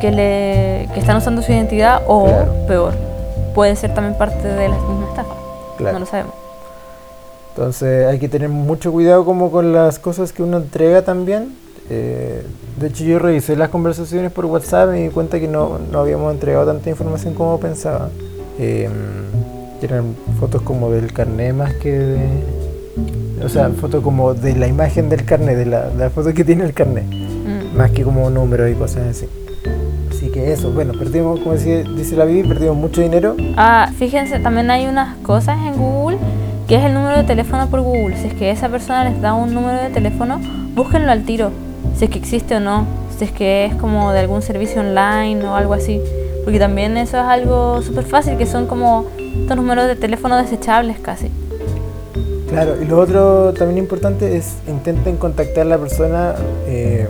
Que, le, que están usando su identidad o claro. Peor, puede ser también parte de la misma estafa, claro. No lo sabemos. Entonces hay que tener mucho cuidado como con las cosas que uno entrega también. Eh, de hecho yo revisé las conversaciones por WhatsApp y me di cuenta que no, no habíamos entregado tanta información como pensaba. Eh, eran fotos como del carnet más que de... O sea, mm. fotos como de la imagen del carnet, de la, de la foto que tiene el carnet, mm. más que como números y cosas así. Así que eso, bueno, perdimos, como dice, dice la Vivi, perdimos mucho dinero. Ah, fíjense, también hay unas cosas en Google, que es el número de teléfono por Google. Si es que esa persona les da un número de teléfono, búsquenlo al tiro, si es que existe o no, si es que es como de algún servicio online o algo así. Porque también eso es algo súper fácil, que son como estos números de teléfono desechables casi. Claro, y lo otro también importante es intenten contactar a la persona eh,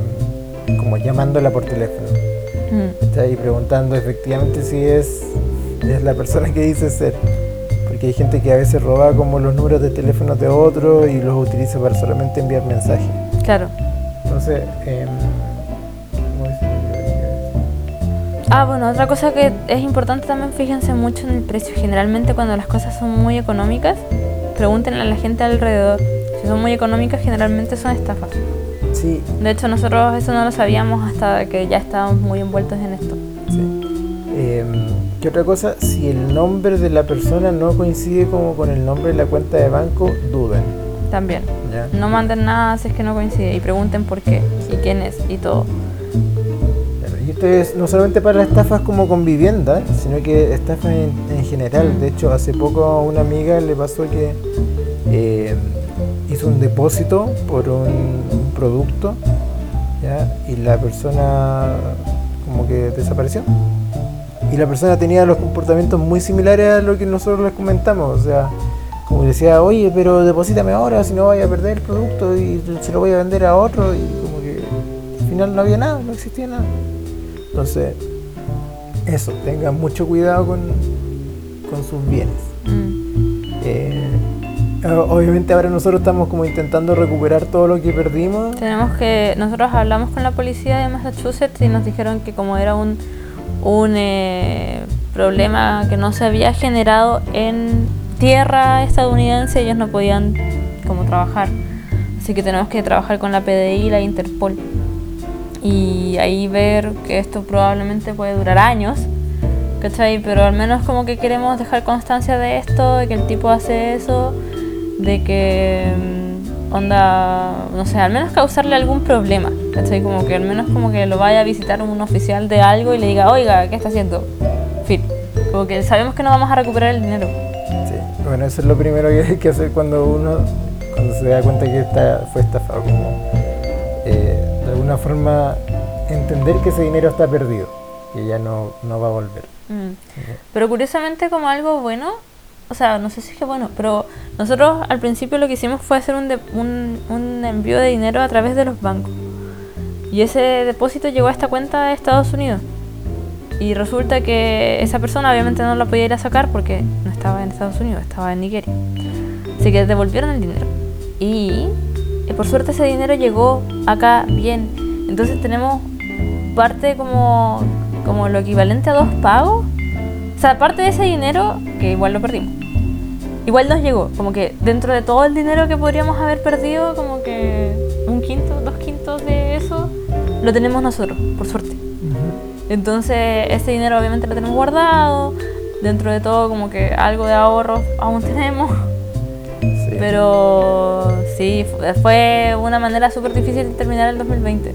como llamándola por teléfono. Mm. Está ahí preguntando efectivamente si es, es la persona que dice ser. Porque hay gente que a veces roba como los números de teléfono de otro y los utiliza para solamente enviar mensajes. Claro. Entonces, eh, ¿cómo es? Ah, bueno, otra cosa que es importante también, fíjense mucho en el precio. Generalmente cuando las cosas son muy económicas, pregúntenle a la gente alrededor. Si son muy económicas, generalmente son estafas. Sí. De hecho, nosotros eso no lo sabíamos hasta que ya estábamos muy envueltos en esto. Sí. Eh, ¿Qué otra cosa? Si el nombre de la persona no coincide como con el nombre de la cuenta de banco, duden. También. ¿Ya? No manden nada si es que no coincide y pregunten por qué, sí, y quién es y todo. Y esto es no solamente para estafas como con vivienda, sino que estafas en, en general. De hecho, hace poco a una amiga le pasó que eh, hizo un depósito por un, un producto, ¿ya? Y la persona como que desapareció. Y la persona tenía los comportamientos muy similares a lo que nosotros les comentamos. O sea, como decía, oye, pero deposítame ahora, si no voy a perder el producto y se lo voy a vender a otro. Y como que al final no había nada, no existía nada. Entonces, eso, tengan mucho cuidado con, con sus bienes. Mm. Eh, obviamente ahora nosotros estamos como intentando recuperar todo lo que perdimos. Tenemos que, nosotros hablamos con la policía de Massachusetts y nos dijeron que como era un, un eh, problema que no se había generado en tierra estadounidense, ellos no podían como trabajar. Así que tenemos que trabajar con la P D I y la Interpol. Y ahí ver que esto probablemente puede durar años, ¿cachai? Pero al menos como que queremos dejar constancia de esto, de que el tipo hace eso, de que onda, no sé, al menos causarle algún problema, ¿cachai? Como que al menos como que lo vaya a visitar un oficial de algo y le diga, oiga, ¿qué está haciendo? Fin, como que sabemos que no vamos a recuperar el dinero. Sí, bueno, eso es lo primero que hay que hacer cuando uno, cuando se da cuenta que está, fue estafado, como eh, de alguna forma entender que ese dinero está perdido, que ya no, no va a volver. Mm. Pero curiosamente como algo bueno, o sea, no sé si es que bueno, pero nosotros al principio lo que hicimos fue hacer un, de, un, un envío de dinero a través de los bancos. Y ese depósito llegó a esta cuenta de Estados Unidos. Y resulta que esa persona obviamente no la podía ir a sacar porque no estaba en Estados Unidos, estaba en Nigeria. Así que devolvieron el dinero. Y... por suerte ese dinero llegó acá bien. Entonces tenemos parte como, como lo equivalente a dos pagos. O sea, parte de ese dinero, que igual lo perdimos, igual nos llegó. Como que dentro de todo el dinero que podríamos haber perdido, como que un quinto, dos quintos de eso, lo tenemos nosotros, por suerte. Entonces ese dinero obviamente lo tenemos guardado. Dentro de todo como que algo de ahorro aún tenemos. Pero sí, fue una manera súper difícil de terminar el dos mil veinte,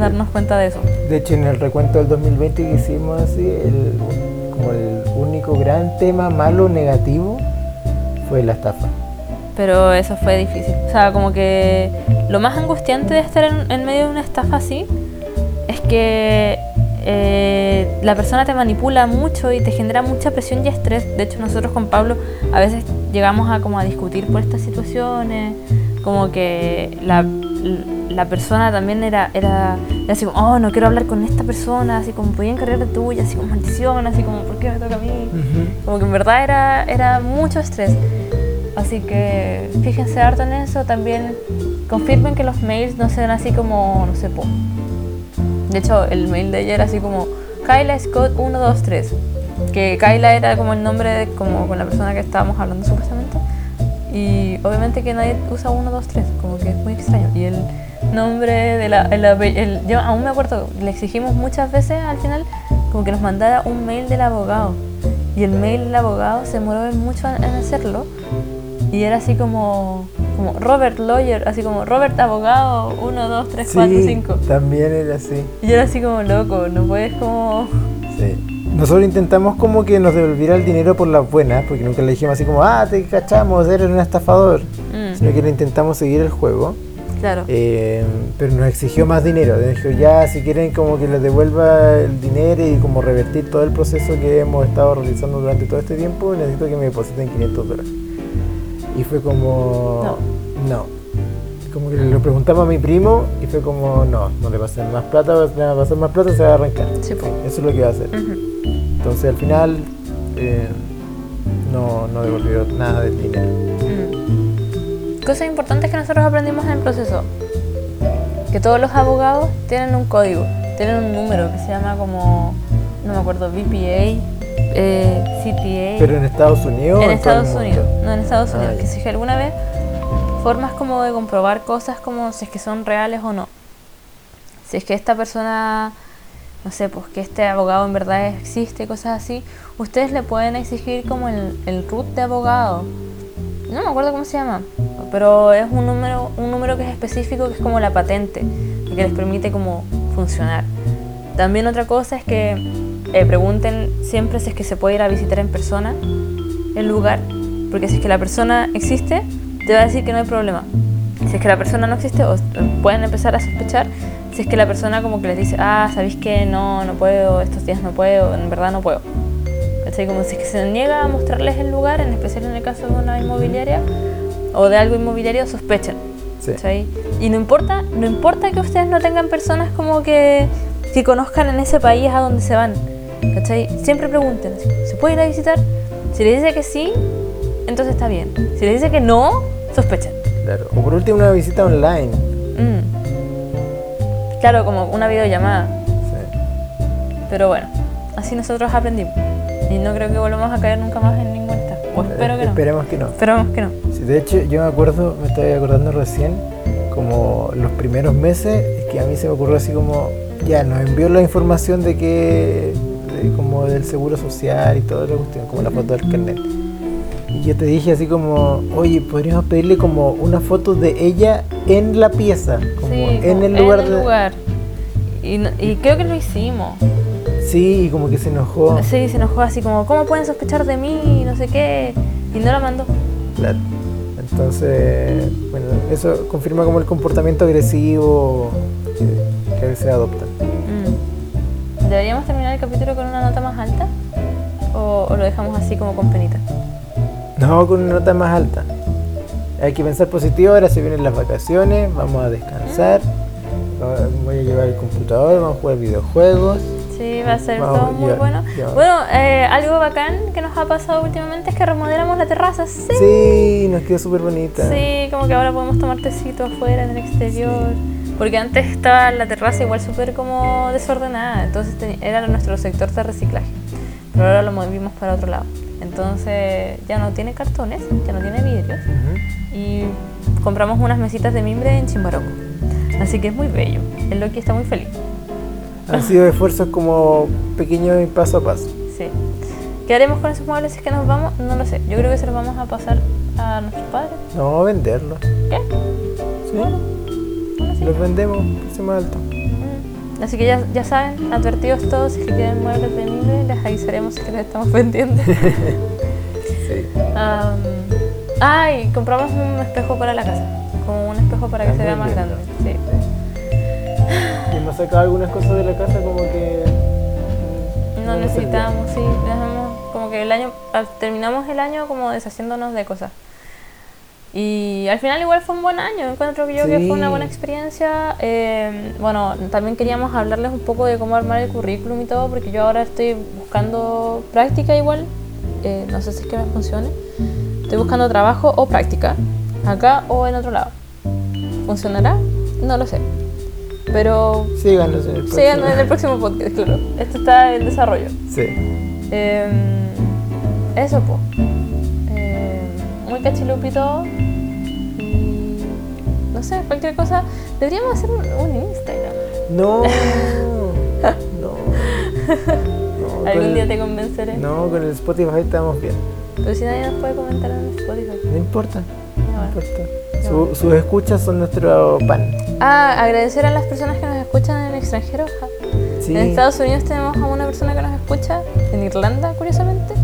darnos cuenta de eso. De hecho, en el recuento del dos mil veinte que hicimos así, el, como el único gran tema malo, negativo, fue la estafa. Pero eso fue difícil. O sea, como que lo más angustiante de estar en, en medio de una estafa así es que eh, la persona te manipula mucho y te genera mucha presión y estrés. De hecho, nosotros con Pablo a veces llegamos a como a discutir por estas situaciones, como que la, la persona también era, era era así como, oh, no quiero hablar con esta persona, así como podía encargar de tuya, así como maldición, así como, ¿por qué me toca a mí? Uh-huh. Como que en verdad era, era mucho estrés. Así que fíjense harto en eso, también confirmen que los mails no sean así como, no sé, po. De hecho, el mail de ella era así como, Kyla Scott uno dos tres. Que Kyla era como el nombre de, como con la persona que estábamos hablando supuestamente. Y obviamente que nadie usa uno, dos, tres, como que es muy extraño. Y el nombre de la... El, el, yo aún me acuerdo, le exigimos muchas veces al final como que nos mandara un mail del abogado. Y el mail del abogado se demoró mucho en, en hacerlo. Y era así como, como Robert Lawyer, así como Robert Abogado uno, dos, tres, cuatro, cinco. También era así. Y era así como, loco, no puedes como... Sí. Nosotros intentamos como que nos devolviera el dinero por las buenas, porque nunca le dijimos así como, ah, te cachamos, eres un estafador. Mm. Sino que le intentamos seguir el juego. Claro. Eh, pero nos exigió más dinero. Nos dijo, ya, si quieren como que les devuelva el dinero y como revertir todo el proceso que hemos estado realizando durante todo este tiempo, necesito que me depositen quinientos dólares. Y fue como... No. No. Como que le preguntamos a mi primo y fue como, no, no le pasen más plata, le va a pasar más plata, se va a arrancar. Sí, pues. Eso es lo que va a hacer. Uh-huh. Entonces al final eh, no, no devolvió nada del dinero. Mm. Cosas importantes que nosotros aprendimos en el proceso. Que todos los abogados tienen un código, tienen un número que se llama como, no me acuerdo, B P A, eh, C T A. ¿Pero en Estados Unidos? En Estados Unidos, no, en Estados Unidos. Ay. Que si alguna vez formas como de comprobar cosas como si es que son reales o no. Si es que esta persona, no sé, pues que este abogado en verdad existe, cosas así, ustedes le pueden exigir como el, el root de abogado. No me acuerdo cómo se llama, pero es un número, un número que es específico, que es como la patente, que les permite como funcionar. También otra cosa es que eh, pregunten siempre si es que se puede ir a visitar en persona el lugar, porque si es que la persona existe, te va a decir que no hay problema. Si es que la persona no existe, o pueden empezar a sospechar si es que la persona como que les dice, ah, ¿sabéis qué? No, no puedo, estos días no puedo, en verdad no puedo. Así como si es que se niega a mostrarles el lugar, en especial en el caso de una inmobiliaria o de algo inmobiliario, sospechan. Sí. ¿Sí? Y no importa, no importa que ustedes no tengan personas como que, que conozcan en ese país a donde se van. ¿Sí? Siempre pregunten, ¿se puede ir a visitar? Si les dice que sí, entonces está bien. Si les dice que no, sospechan. Claro. O por último una visita online. Mm. Claro, como una videollamada. Sí. Pero bueno, así nosotros aprendimos. Y no creo que volvamos a caer nunca más en ningún estado. O espero que no. Esperemos que no. Esperemos que no. Sí, de hecho, yo me acuerdo, me estoy acordando recién, como los primeros meses, es que a mí se me ocurrió así como, ya, nos envió la información de que, de, como del seguro social y toda la cuestión, como la foto del carnet. Y yo te dije así como, oye, podríamos pedirle como una foto de ella en la pieza, como, sí, en, como el en el lugar. De... lugar. Y, y creo que lo hicimos. Sí, y como que se enojó. Sí, se enojó así como, ¿cómo pueden sospechar de mí? No sé qué. Y no la mandó. Claro. Entonces, bueno, eso confirma como el comportamiento agresivo que, que se adopta. Mm. ¿Deberíamos terminar el capítulo con una nota más alta? ¿O, o lo dejamos así como con penita? No, con una nota más alta. Hay que pensar positivo, ahora se vienen las vacaciones, vamos a descansar, voy a llevar el computador, vamos a jugar videojuegos. Sí, va a ser vamos, todo muy ya, bueno. Ya. Bueno, eh, algo bacán que nos ha pasado últimamente es que remodelamos la terraza, sí. Sí, nos quedó súper bonita. Sí, como que ahora podemos tomar tecito afuera, en el exterior. Sí. Porque antes estaba la terraza igual súper como desordenada, entonces ten- era nuestro sector de reciclaje. Pero ahora lo movimos para otro lado. Entonces ya no tiene cartones, ya no tiene vidrios. Uh-huh. Y compramos unas mesitas de mimbre en Chimbarongo. Así que es muy bello. El Loki está muy feliz. Han sido esfuerzos como pequeños y paso a paso. Sí. ¿Qué haremos con esos muebles si es que nos vamos? No lo sé. Yo creo que se los vamos a pasar a nuestros padres. No, venderlos. ¿Qué? Sí. Bueno, bueno, sí. Los vendemos, precio más alto. Así que ya, ya saben, advertidos todos, si es que tienen muebles de mimbre, les avisaremos si es que los estamos vendiendo. Sí. Um, ah, y compramos un espejo para la casa, como un espejo para que se vea más grande. Sí. Y hemos sacado algunas cosas de la casa como que... No, no necesitamos, sí, dejamos, como que el año, terminamos el año como deshaciéndonos de cosas. Y al final igual fue un buen año, encuentro que yo sí. Que fue una buena experiencia. Eh, bueno, también queríamos hablarles un poco de cómo armar el currículum y todo, porque yo ahora estoy buscando práctica igual, eh, no sé si es que me funcione. Estoy buscando trabajo o práctica, acá o en otro lado. ¿Funcionará? No lo sé. Pero... síganos en el próximo, síganos en el próximo podcast, claro. Esto está en desarrollo. Sí. Eh, eso, pues. Eh, muy cachilupito. No sé, cualquier cosa. Deberíamos hacer un, un Instagram. No. No. No. Algún día te convenceré. No, con el Spotify estamos bien. Pero si nadie nos puede comentar en el Spotify. No importa. No, no importa. No. Su, sus escuchas son nuestro pan. Ah, agradecer a las personas que nos escuchan en el extranjero. Sí. En Estados Unidos tenemos a una persona que nos escucha. En Irlanda, curiosamente.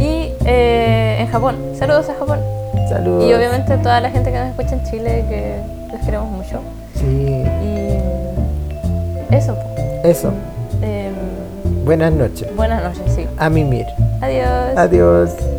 Y eh, en Japón. Saludos a Japón. Saludos. Y obviamente toda la gente que nos escucha en Chile, que los queremos mucho. Sí. Y eso. Eso. Eh, buenas noches. Buenas noches, sí. A mimir. Adiós. Adiós.